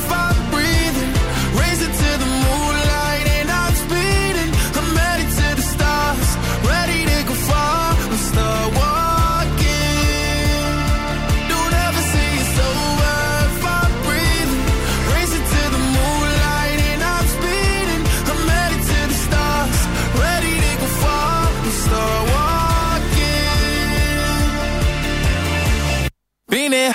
if I'm breathing. Racing to the moonlight and I'm speeding. I'm headed to the stars, ready to go far. I'm start walking. Been there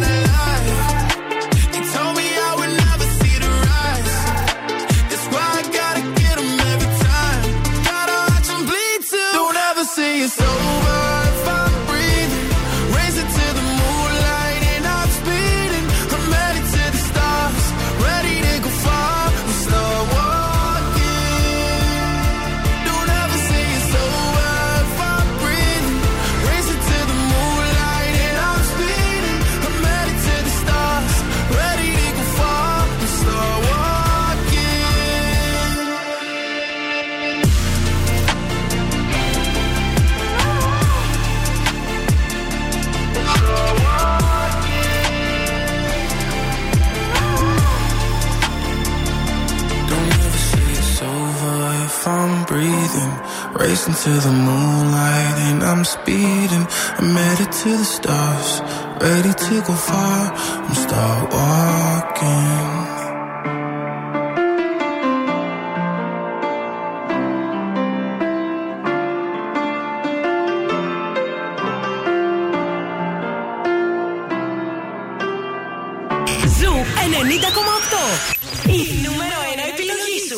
alive. They told me I would never see the rise. That's why I gotta get them every time. Gotta watch them bleed too. Don't ever say it's over if I'm breathing. Raise it to the moonlight and I'm speeding. I'm headed to the stars, ready to go far. We start walking. Don't ever say it's over if I'm breathing. Raise it to the moonlight and I'm speeding. I'm headed to the stars, ready to go far. We start walking. Don't ever say it's over if I'm breathing. Racing to the moonlight and I'm speeding. I'm headed to the stars, ready to go far. I'm start walking. Ζοο 90.8. Η νούμερο 1 επιλογή σου.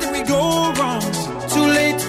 did we go wrong? Too late to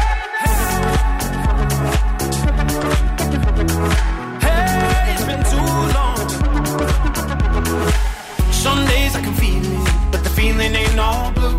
Hey, it's been too long. Some days I can feel it, but the feeling ain't all blue.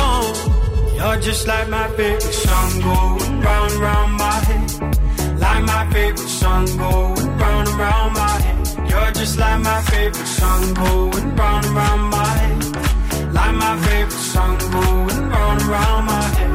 long. You're just like my favorite song going round and round my head. Like my favorite song going round and round my head. You're just like my favorite song going round and round my head. Like my favorite song going round and round my head.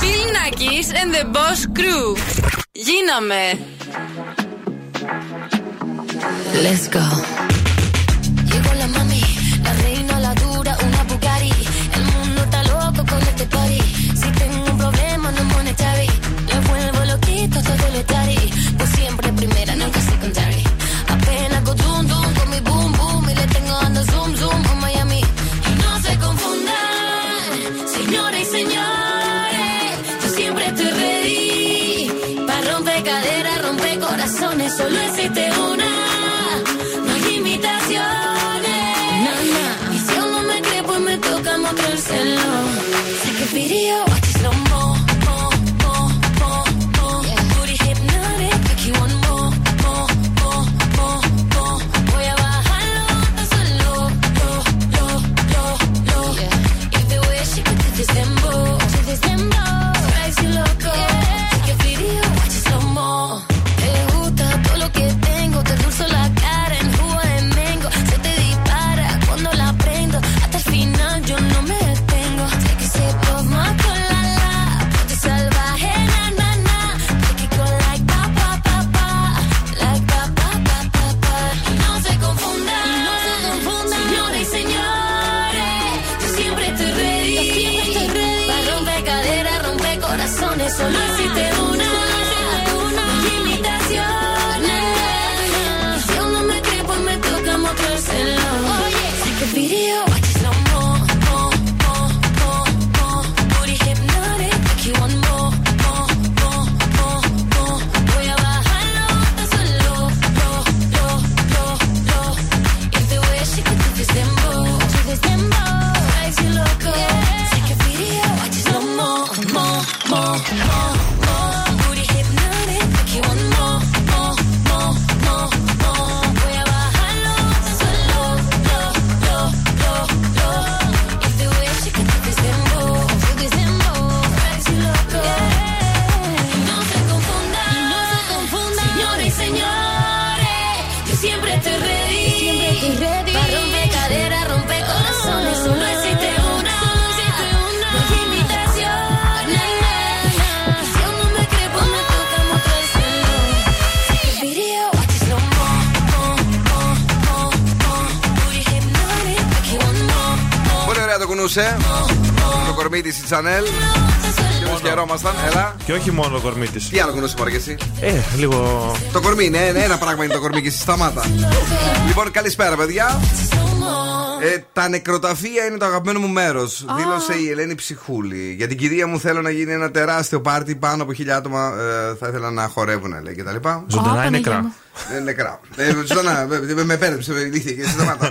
Bill Nakis and the Boss Crew. Γίναμε! Let's go. Llegó la mami, la reina, la dura, una Bugatti. El mundo está loco con este party. Si tengo un problema no monetary. Le vuelvo loquito todo lo tari. Pues siempre primera, nunca secondary. Apenas con zoom, zoom, con mi boom, boom. Y le tengo dando zoom, zoom a Miami. Y no se confundan, señores y señores. Yo siempre estoy ready. Pa' romper caderas, romper corazones. Solo existe una. Video. Voy a bajarlo hasta suelo. If the way she could do this. Απόψε. Το κορμί της η Τσανέλ. Και όχι μόνο το κορμί της. Τι άλλο γνώση πάρει και εσύ. Λίγο. Το κορμί είναι. Ένα πράγμα είναι το κορμί και εσύ. Σταμάτα. Λοιπόν, καλησπέρα, παιδιά. Τα νεκροταφεία είναι το αγαπημένο μου μέρος, δήλωσε η Ελένη Ψυχούλη. Για την κυρία μου θέλω να γίνει ένα τεράστιο πάρτι. Πάνω από 1.000 άτομα θα ήθελα να χορεύουν, λέει, και τα λοιπά. Ζωντανά ή νεκρά? Νεκρά. Ζωντανά, με πέρεψε, με λύθηκε και σταμάτα.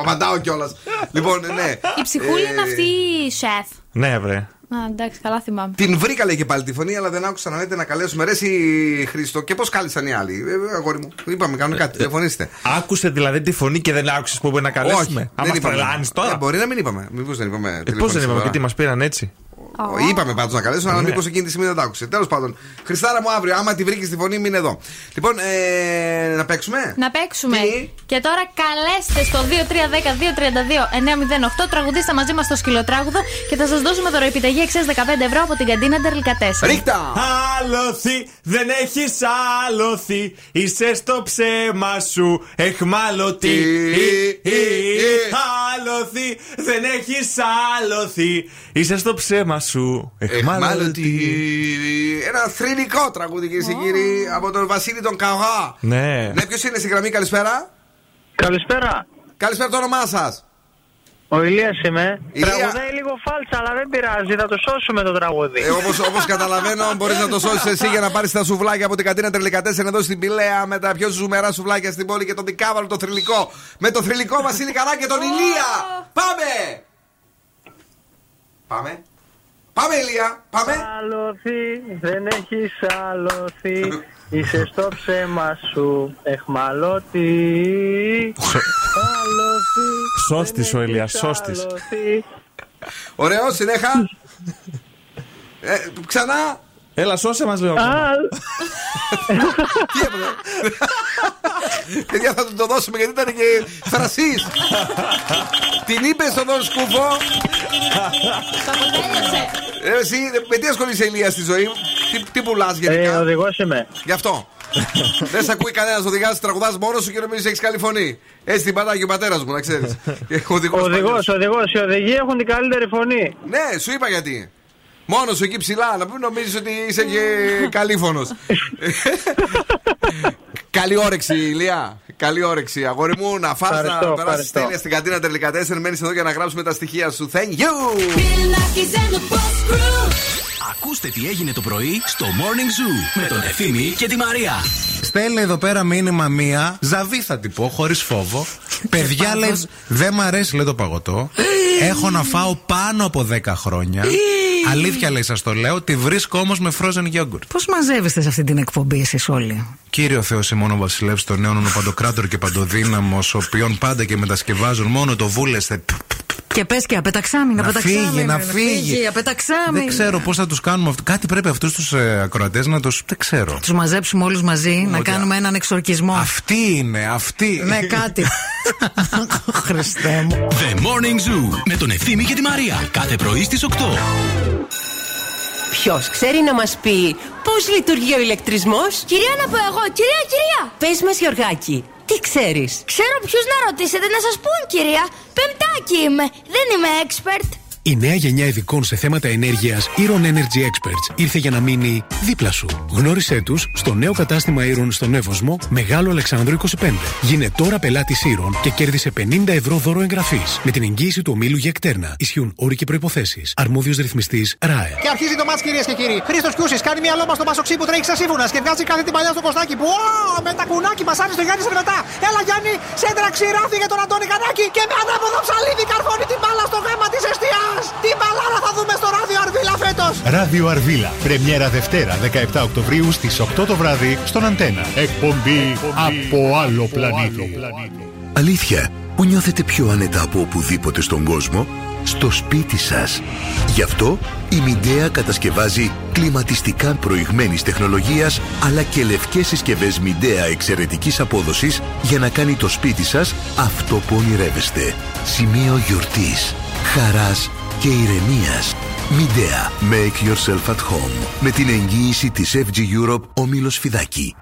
Απαντάω κιόλας. Λοιπόν, ναι. Η Ψυχούλη είναι αυτή η σεφ. Ναι, βρε. Εντάξει, καλά θυμάμαι. Την βρήκα, λέει, και πάλι τη φωνή, αλλά δεν άκουσα να λέτε να καλέσουμε. Ρε εσύ, Χρήστο, και πώς κάλεσαν οι άλλοι. Αγόρι μου, είπαμε, κάνουν κάτι. Τηλεφωνήστε. Άκουσε δηλαδή τη φωνή και δεν άκουσες που μπορεί να καλέσουμε. Άμα τρελάνεις τώρα. Μπορεί να μην είπαμε. Μήπως δεν είπαμε. Πώς δεν είπαμε, γιατί μας πήραν έτσι. Είπαμε πάντως να καλέσουν, αλλά μήπως εκείνη τη στιγμή δεν τα άκουσε. Τέλος πάντων, Χριστάρα μου, αύριο, άμα τη βρήκες τη φωνή, μείνε εδώ. Λοιπόν, να παίξουμε. Να παίξουμε. Και τώρα καλέστε στο 2310-232-908. Τραγουδίστε μαζί μας στο Σκυλοτράγουδο και θα σας δώσουμε δωροεπιταγή εξής 15€ από την καντίνα Derlika 4. Ρίχτα! Άλωθη, δεν έχεις άλωθη. Είσαι στο ψέμα σου εχμάλωτη. Άλωθη, δεν έχεις άλωθη. Είσαι στο ψέμα σου εχμάλωτη. Ένα θρηνικό τραγούδι, κυρίες και κύριοι, από τον Βασίλη τον Καγά. Ναι. Ναι, ποιος είναι στη γραμμή, καλησπέρα. Καλησπέρα. Καλησπέρα, το όνομά σας? Ο Ηλίας είμαι. Τραγουδάει λίγο φάλτσα, αλλά δεν πειράζει, θα το σώσουμε το τραγούδι. Όπως καταλαβαίνω, μπορείς να το σώσεις εσύ για να πάρεις τα σουβλάκια από την κατίνα Derlika 4 εδώ στην Πηλαία, με τα πιο ζουμερά σουβλάκια στην πόλη και τον δικάβαλο το θρυλικό. Με το θρυλικό Βασίλη Καρά και τον Ηλία. Πάμε! Πάμε! Πάμε, Ηλία! Πάμε! Άλωθη, δεν έχεις άλωθη. Είσαι στο ψέμα σου εχμαλώτη. Άλωθη. Σώστης ο Ηλίας, σώστης. Ωραίο, συνέχα. Ξανά. Έλα, σώσε μας, λέω. Τι έπρεπε. Παιδιά, θα του το δώσουμε γιατί ήταν και θρασής. Την είπε στον Δον Σκουφό. Εσύ, με τι ασχολείσαι, Ηλία, στη ζωή? Τι πουλάς γενικά? Οδηγός είμαι. Γι' αυτό. Δεν σε ακούει κανένας, οδηγάς, τραγουδάς μόνος σου και νομίζεις έχεις καλή φωνή. Έτσι την πατάει και ο πατέρας μου, να ξέρεις. Οδηγός. Οι οδηγοί έχουν την καλύτερη φωνή. Ναι, σου είπα γιατί. Μόνος σου εκεί ψηλά, να μην νομίζεις ότι είσαι και καλήφωνος. Καλή όρεξη, Ηλία. Καλή όρεξη, αγόρι μου. Να φας, να περάσεις τέλεια στην κατίνα Derlika 4. Μένεις εδώ για να γράψουμε τα στοιχεία σου. Thank you. Ακούστε τι έγινε το πρωί στο Morning Zoo με τον Ευθύμη και τη Μαρία. Στέλνει εδώ πέρα μήνυμα μία ζαβή, θα την πω, χωρίς φόβο. Παιδιά, λέει, δεν μ' αρέσει, λέει, το παγωτό. Έχω να φάω πάνω από 10 χρόνια. Αλήθεια, λέει, σας το λέω, τη βρίσκω όμως με frozen yogurt. Πώς μαζεύεστε σε αυτή την εκπομπή εσείς όλοι? Κύριο Θεό, ημών ο βασιλεύς των νέων, ο παντοκράτορ και παντοδύναμος, ο οποίον πάντα και μετασκευάζουν, μόνο το βούλεστε. Και πες και απεταξάμι, να φύγει. Απεταξάμι. Δεν ξέρω πώς θα τους κάνουμε αυτό. Κάτι πρέπει αυτούς τους ακροατές να τους. Δεν ξέρω. Τους μαζέψουμε όλους μαζί, να κάνουμε έναν εξορκισμό. Αυτή είναι, αυτή. Ναι, κάτι. Χριστέ μου. The Morning Zoo με τον Ευθύμη και τη Μαρία. Κάθε πρωί στις 8. Ποιος ξέρει να μας πει πώς λειτουργεί ο ηλεκτρισμός? Κυρία, να πω εγώ. Κυρία. Πες μας, Γιωργάκη. Τι ξέρεις? Ξέρω ποιους να ρωτήσετε να σας πούν, κυρία. Πεμπτάκι είμαι, δεν είμαι expert. Η νέα γενιά ειδικών σε θέματα ενέργειας Aeron Energy Experts ήρθε για να μείνει δίπλα σου. Γνώρισέ τους στο νέο κατάστημα Aeron στον Εύωσμο, Μεγάλο Αλεξανδρού 25. Γίνε τώρα πελάτης Aeron και κέρδισε 50€ δώρο εγγραφής με την εγγύηση του ομίλου για εκτέρνα. Ισχύουν όροι και προϋποθέσεις. Αρμόδιος ρυθμιστής ΡΑΕ. Και αρχίζει το μάτς, κυρίες και κύριοι. Χρήστος Κιούσης κάνει μια λόμπα στο Πασοξή που τρέχει ξασύμβουνας και βγάζει κάθε την παλιά στο Κωστάκι που με τα κουνάκι μασάρι στο Γιάννη Σεβρετά. Έλα, Γιάννη, σέντρα ξηράφη για τον Αντώνη Κανάκη και με ανάποδο ψαλίδι καρφώνει την μπάλα στο γάμα της εστίας. Τι μπαλάρα θα δούμε στο Ράδιο Αρβίλα φέτος! Ράδιο Αρβίλα. Πρεμιέρα Δευτέρα 17 Οκτωβρίου στις 8 το βράδυ στον Αντένα. Εκπομπή από άλλο πλανήτη. Αλήθεια, που νιώθετε πιο άνετα από οπουδήποτε στον κόσμο? Στο σπίτι σας. Γι' αυτό η Midea κατασκευάζει κλιματιστικά προηγμένης τεχνολογίας αλλά και λευκές συσκευές Midea εξαιρετικής απόδοσης για να κάνει το σπίτι σας αυτό που ονειρεύεστε. Σημείο γιορτής, χαράς και ηρεμίας. Midea. Make yourself at home. Με την εγγύηση της FG Europe, Όμιλος Φιδάκη.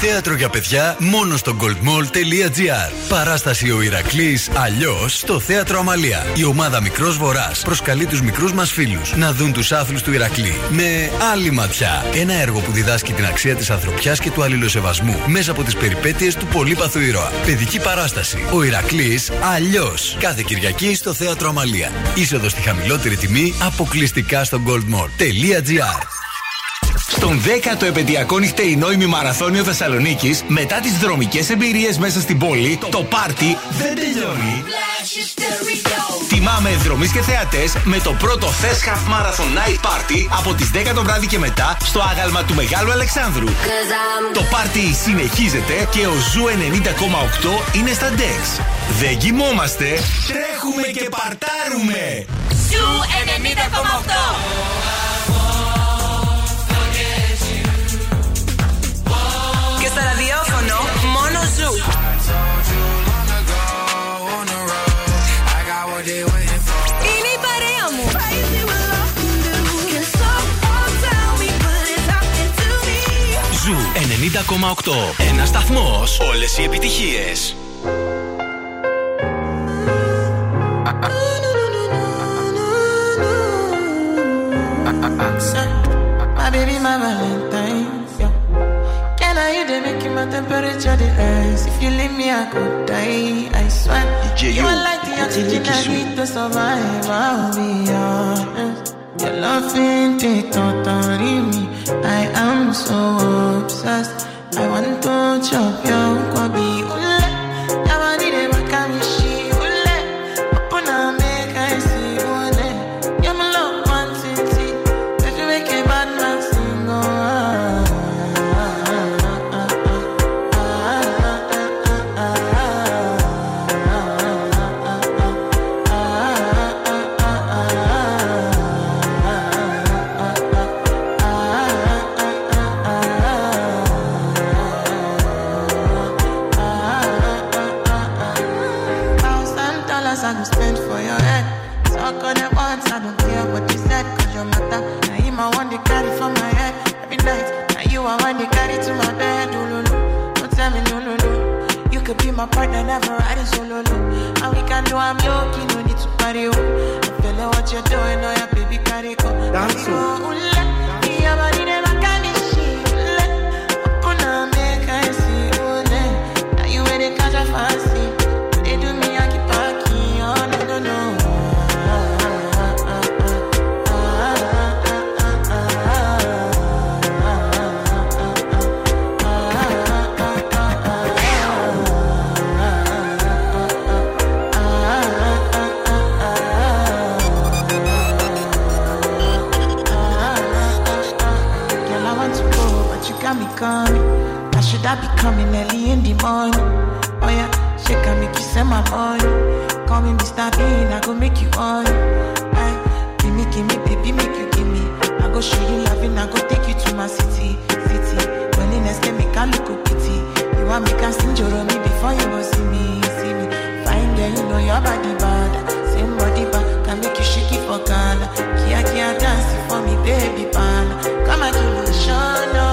Θέατρο για παιδιά μόνο στο goldmall.gr. Παράσταση ο Ηρακλής, αλλιώς στο Θέατρο Αμαλία. Η ομάδα Μικρός Βορράς προσκαλεί τους μικρούς μας φίλους να δουν τους άθλους του Ηρακλή με άλλη ματιά. Ένα έργο που διδάσκει την αξία της ανθρωπιάς και του αλληλοσεβασμού μέσα από τις περιπέτειες του πολύπαθου ήρωα. Παιδική παράσταση. Ο Ηρακλής, αλλιώς. Κάθε Κυριακή στο Θέατρο Αμαλία. Είσοδος στη χαμηλότερη τιμή αποκλειστικά στο goldmall.gr. Στον 10ο επαιτειακό νυχτερινό ημιμαραθώνιο Θεσσαλονίκης, μετά τις δρομικές εμπειρίες μέσα στην πόλη, το πάρτι δεν τελειώνει. Τιμάμε εκδρομείς και θεατές με το πρώτο Θες Half Marathon Night Party από τις 10 το βράδυ και μετά στο άγαλμα του Μεγάλου Αλεξάνδρου. Το πάρτι συνεχίζεται και ο Ζοο 90.8 είναι στα Dex. Δεν κοιμόμαστε, τρέχουμε και παρτάρουμε. Ζοο 90.8. Στο ραδιόφωνο, μόνο Ζου. Είναι η παρέα μου. Ζου 90,8. Ένας σταθμός, όλες οι επιτυχίες. You they making my temperature the rise. If you leave me, I could die. I swear. You are like the oxygen I need to survive. I'll be honest. Your love ain't it totally me. I am so obsessed. I want to chop your kwabi. Ule, I want it to become a she. Ule, open up, make I see one. You're my love, one city. If you make a bad man single. My partner never riding solo, low. And we can do I'm lucky, no need to party, oh. I'm feeling what you're doing, oh yeah, baby, carry go. That's it. I should I be coming early in the morning? Oh yeah, she can make you send my money. Call me Mr. Bean, I go make you on. Aye, give me, baby, make you give me. I go show you loving, I go take you to my city. When the next day make a look of pity. You want me can sing your me before you go see me. Fine girl, you know your body bad. Same body bad, can make you shake it for Ghana. Kia, dance for me, baby, pan. Come and give me a shot, no.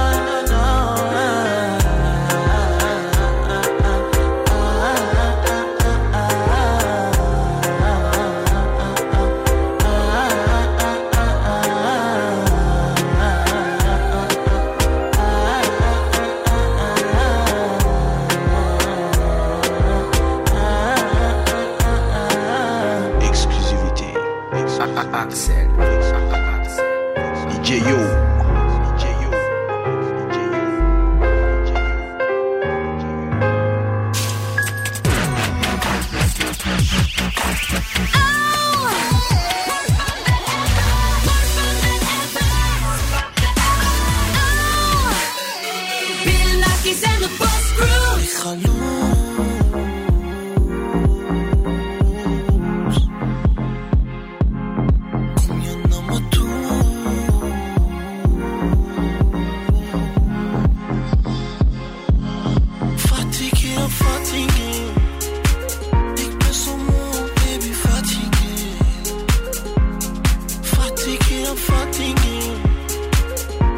Fatigué,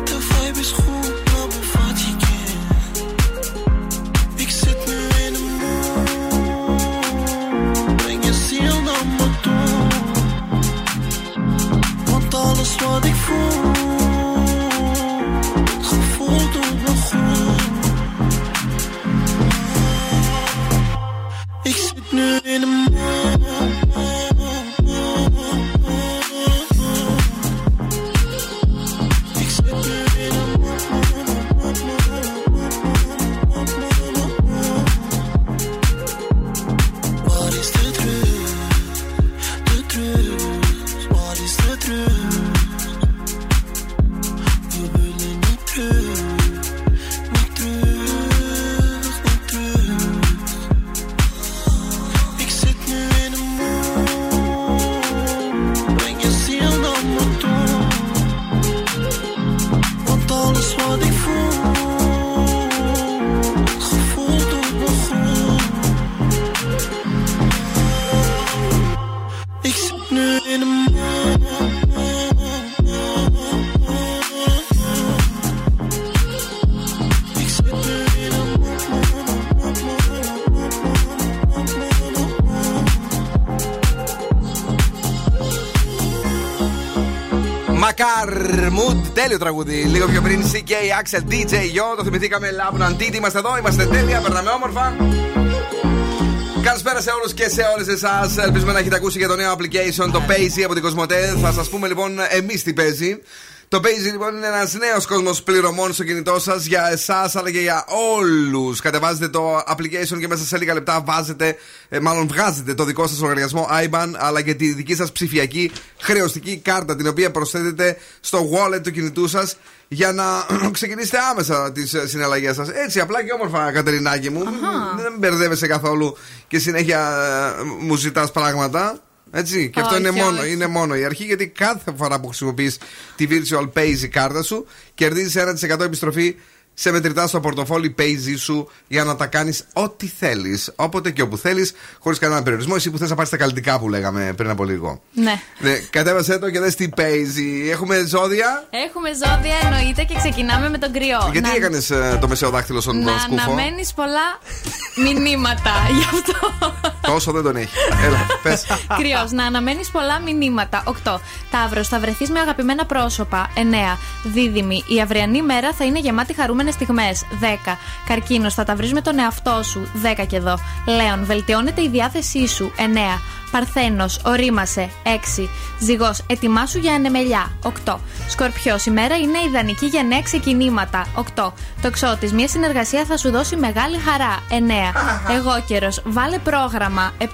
te vibe is goed, maar ben fatigué. alles wat ik voel. Het gevoel doet me goed. Ik zit nu in de τέλειο τραγούδι. Λίγο πιο πριν CK, Axel, DJ, Yo. Το θυμηθήκαμε, Love and Titi. Είμαστε εδώ, είμαστε τέλεια, περνάμε όμορφα. Καλησπέρα σε όλους και σε όλες εσάς. Ελπίζουμε να έχετε ακούσει για το νέο application, το Pay-Z από την Κοσμοτέ. Θα σας πούμε λοιπόν εμείς τι παίζει. Το Pay-Z λοιπόν είναι ένας νέος κόσμος πληρωμών στο κινητό σας, για εσάς αλλά και για όλους. Κατεβάζετε το application και μέσα σε λίγα λεπτά βγάζετε το δικό σας λογαριασμό IBAN αλλά και τη δική σας ψηφιακή χρεωστική κάρτα, την οποία προσθέτετε στο wallet του κινητού σας, για να ξεκινήσετε άμεσα τις συναλλαγές σας. Έτσι απλά και όμορφα, Κατερινάκη μου. Δεν μπερδεύεσαι καθόλου και συνέχεια μου ζητάς πράγματα. Έτσι, και αυτό είναι μόνο η αρχή, γιατί κάθε φορά που χρησιμοποιείς τη Virtual Pay-Z κάρτα σου, κερδίζεις 1% επιστροφή σε μετρητά στο πορτοφόλι Pay-Z σου, για να τα κάνεις ό,τι θέλεις, όποτε και όπου θέλεις, χωρίς κανένα περιορισμό. Εσύ που θες να πάρεις τα καλλιτικά που λέγαμε πριν από λίγο. Ναι. Κατέβασε το και δες τι Pay-Z. Έχουμε ζώδια. Έχουμε ζώδια, εννοείται, και ξεκινάμε με τον Κρυό. Γιατί έκανες το μεσαίο δάχτυλο στον σκούφο? Να αναμένεις πολλά μηνύματα. Γι' αυτό. Τόσο δεν τον έχει. Έλα, πες. Κρυός, να αναμένεις πολλά μηνύματα. 8. Ταύρος, θα βρεθείς με αγαπημένα πρόσωπα. 9. Δίδυμη, η αυριανή μέρα θα είναι γεμάτη χαρούμενες στιγμές. 10. Καρκίνος, θα τα βρεις με τον εαυτό σου. 10 και εδώ. Λέων, βελτιώνεται η διάθεσή σου. 9. Παρθένος, ορίμασε. 6. Ζυγός, ετοιμάσου για ανεμελιά. 8. Σκορπιός, η μέρα είναι ιδανική για νέα ξεκινήματα. 8. Τοξότης, μια συνεργασία θα σου δώσει μεγάλη χαρά. 9. Αιγόκερος, βάλε πρόγραμμα. 7.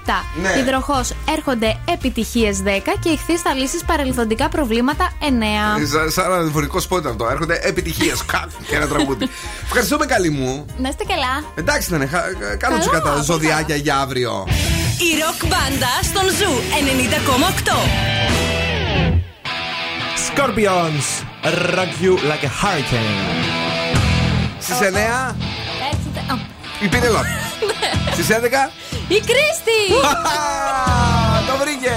Ναι. Υδροχός, έρχονται επιτυχίες. 10. Και ηχθείς, θα λύσεις παρελθοντικά προβλήματα. 9. Σαν βορικό σπόντ αυτό. Έρχονται επιτυχίες. Και ένα τραγούδι. Ευχαριστούμε, καλή μου. Να είστε καλά. Εντάξει, ήταν. Κάνω τσικατά ζωδιάκια για αύριο. Η ροκ μπάντα στον Ζου 90,8. Scorpions, rock you like a hurricane. Στις 9 η Πινελόπη. Στις 11 η Κρίστη. Το βρήκε.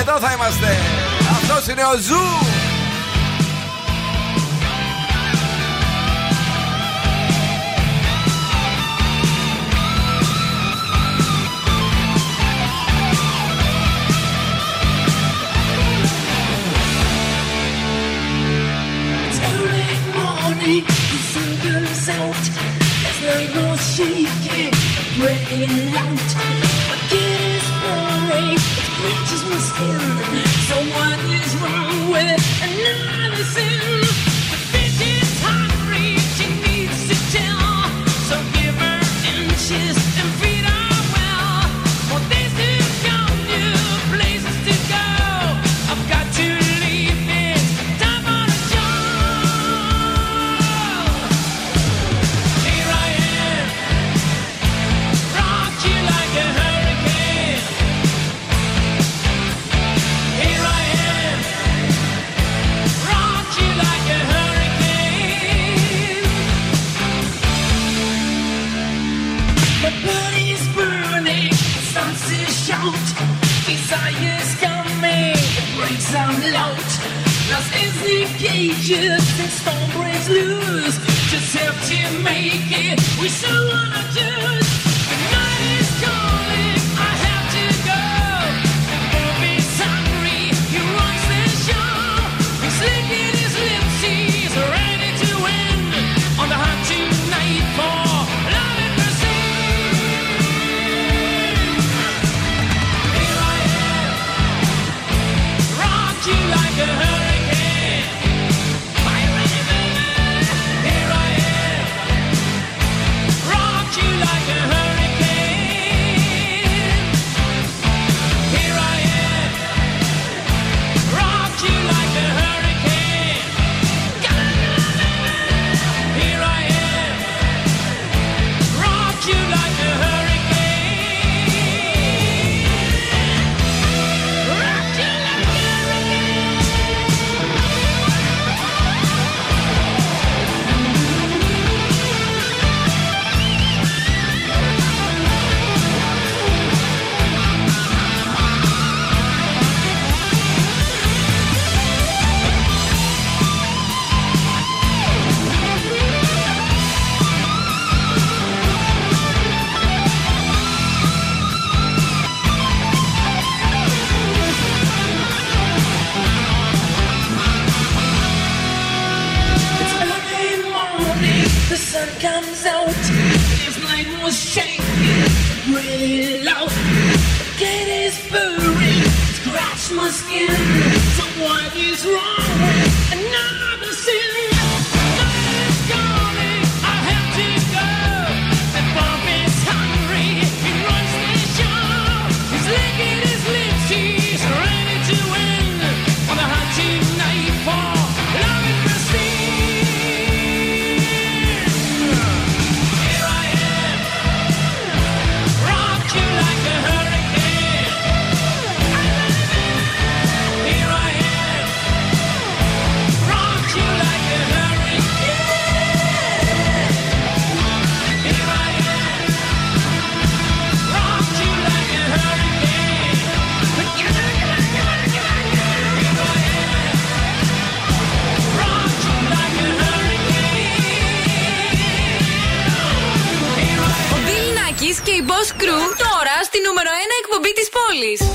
Εδώ θα είμαστε. Αυτός είναι ο Ζου. He singles out as night goes shaking, breaking out. But it is boring, it reaches my skin. So what is wrong with another sin? The bitch is hungry, she needs to tell. So give her inches and feed her well. Well, this is gone, new places to go. I've got to. Desires coming, it breaks out loud. Lost is the cages, and storm breaks loose. Just have to make it, we still wanna choose. The night is calling, I have to go. The movies hungry, he wants the show. pillow. Get his furry, scratch my skin. So what is wrong with another sin? Mama's calling, I have to go. The bomb is hungry, he runs the show. He's licking his lips, he's ready to win. On the hot team nightfall, love it for και η Boss Crew τώρα στη νούμερο 1 εκπομπή της πόλης.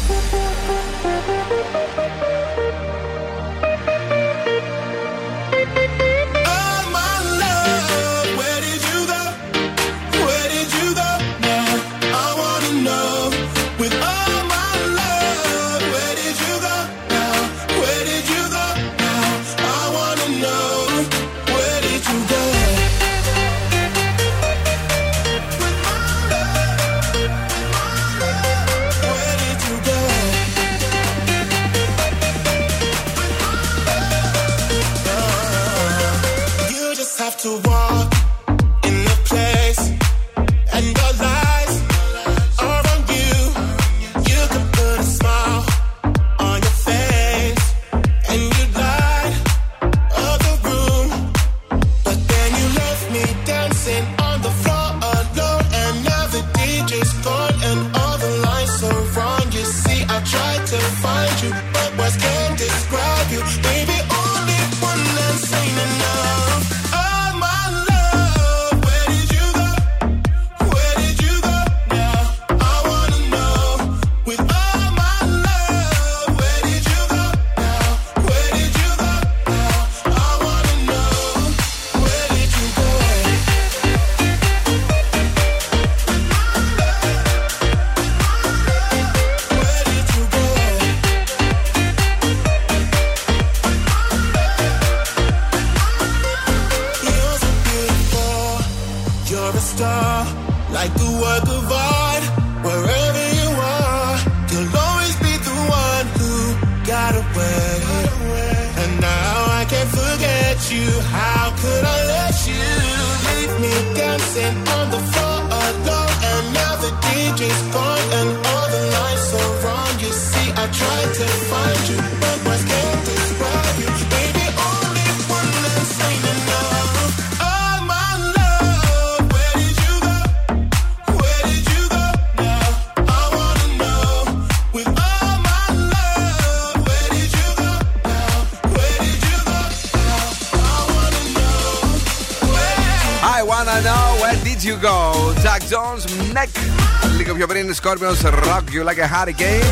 Λίγο πιο πριν είναι Σκόρπιος, Rock You Like a Hurricane.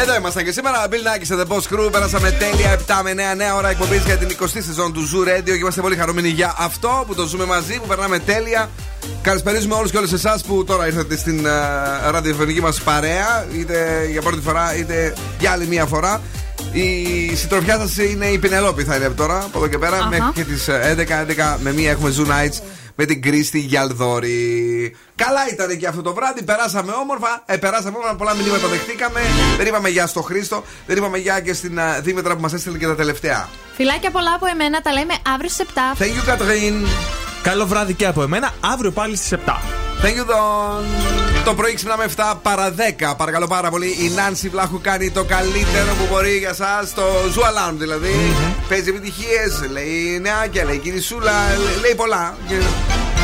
Εδώ ήμασταν και σήμερα. Bill Nakis and the Boss Crew. Πέρασαμε τέλεια 7 με 9 ώρα εκπομπή για την 20η σεζόν του Zoo Radio. Και είμαστε πολύ χαρούμενοι για αυτό που το ζούμε μαζί, που περνάμε τέλεια. Καλησπέριζουμε όλους και όλες εσάς που τώρα ήρθατε στην ραδιοφωνική μας παρέα, είτε για πρώτη φορά είτε για άλλη μία φορά. Η συντροφιά σας είναι η Πινελόπη, θα είναι από τώρα, από εδώ και πέρα, μέχρι και τις 11 με 1 έχουμε Zoo Nights με την Κρίστη Γιαλδόρη. Καλά ήταν και αυτό το βράδυ, περάσαμε όμορφα. Πολλά μηνύματα δεχτήκαμε. Δεν είπαμε γεια στο Χρήστο, δεν είπαμε γεια και στην Δήμητρα που μας έστειλε και τα τελευταία. Φιλάκια πολλά από εμένα, τα λέμε αύριο στις 7. Thank you, Κατρίν. Καλό βράδυ και από εμένα, αύριο πάλι στις 7. Thank you, Don. Το πρωί ξυπνάμε 7 παρα 10. Παρακαλώ πάρα πολύ, η Νάνση Βλάχου κάνει το καλύτερο που μπορεί για σας. Το Zoo Alarm δηλαδή. Παίζει επιτυχίες, λέει νεάκια, λέει κινησούλα, λέει πολλά.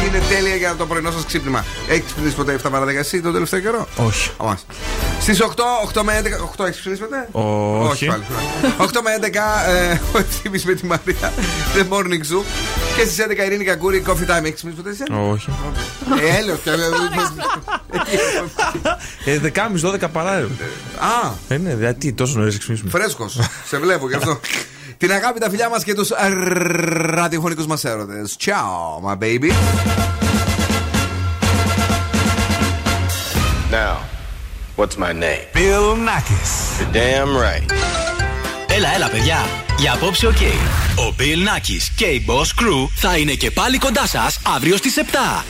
Είναι τέλεια για το πρωινό σας ξύπνημα. Έχεις ξυπνήσει ποτέ 7 παρα 10 εσύ τον τελευταίο καιρό? Όχι. Στις 8 με 11. 8 έχεις ξυπνήσει ποτέ? Όχι. 8 με 11 ο Ευθύμης με τη Μαρία. The Morning Zoo. Και στις 11 η Ειρήνη Κακούρη Coffee Time. Έχεις ξυπνήσει ποτέ εσύ? Όχι. Έλεος πια. 10.30-12 παρά. Α. Ναι, γιατί τόσο νωρίς ξυπνήσουμε? Φρέσκος. Σε βλέπω γι' αυτό. Την αγάπη, τα φιλιά μας και τους ραδιοφωνικούς μας έρωτες. Ciao, my baby. Now, what's my name? Bill Nakis. You're damn right. Έλα, παιδιά. Για απόψε, οκ. Ο Bill Nakis και η Boss Crew θα είναι και πάλι κοντά σας αύριο στις 7.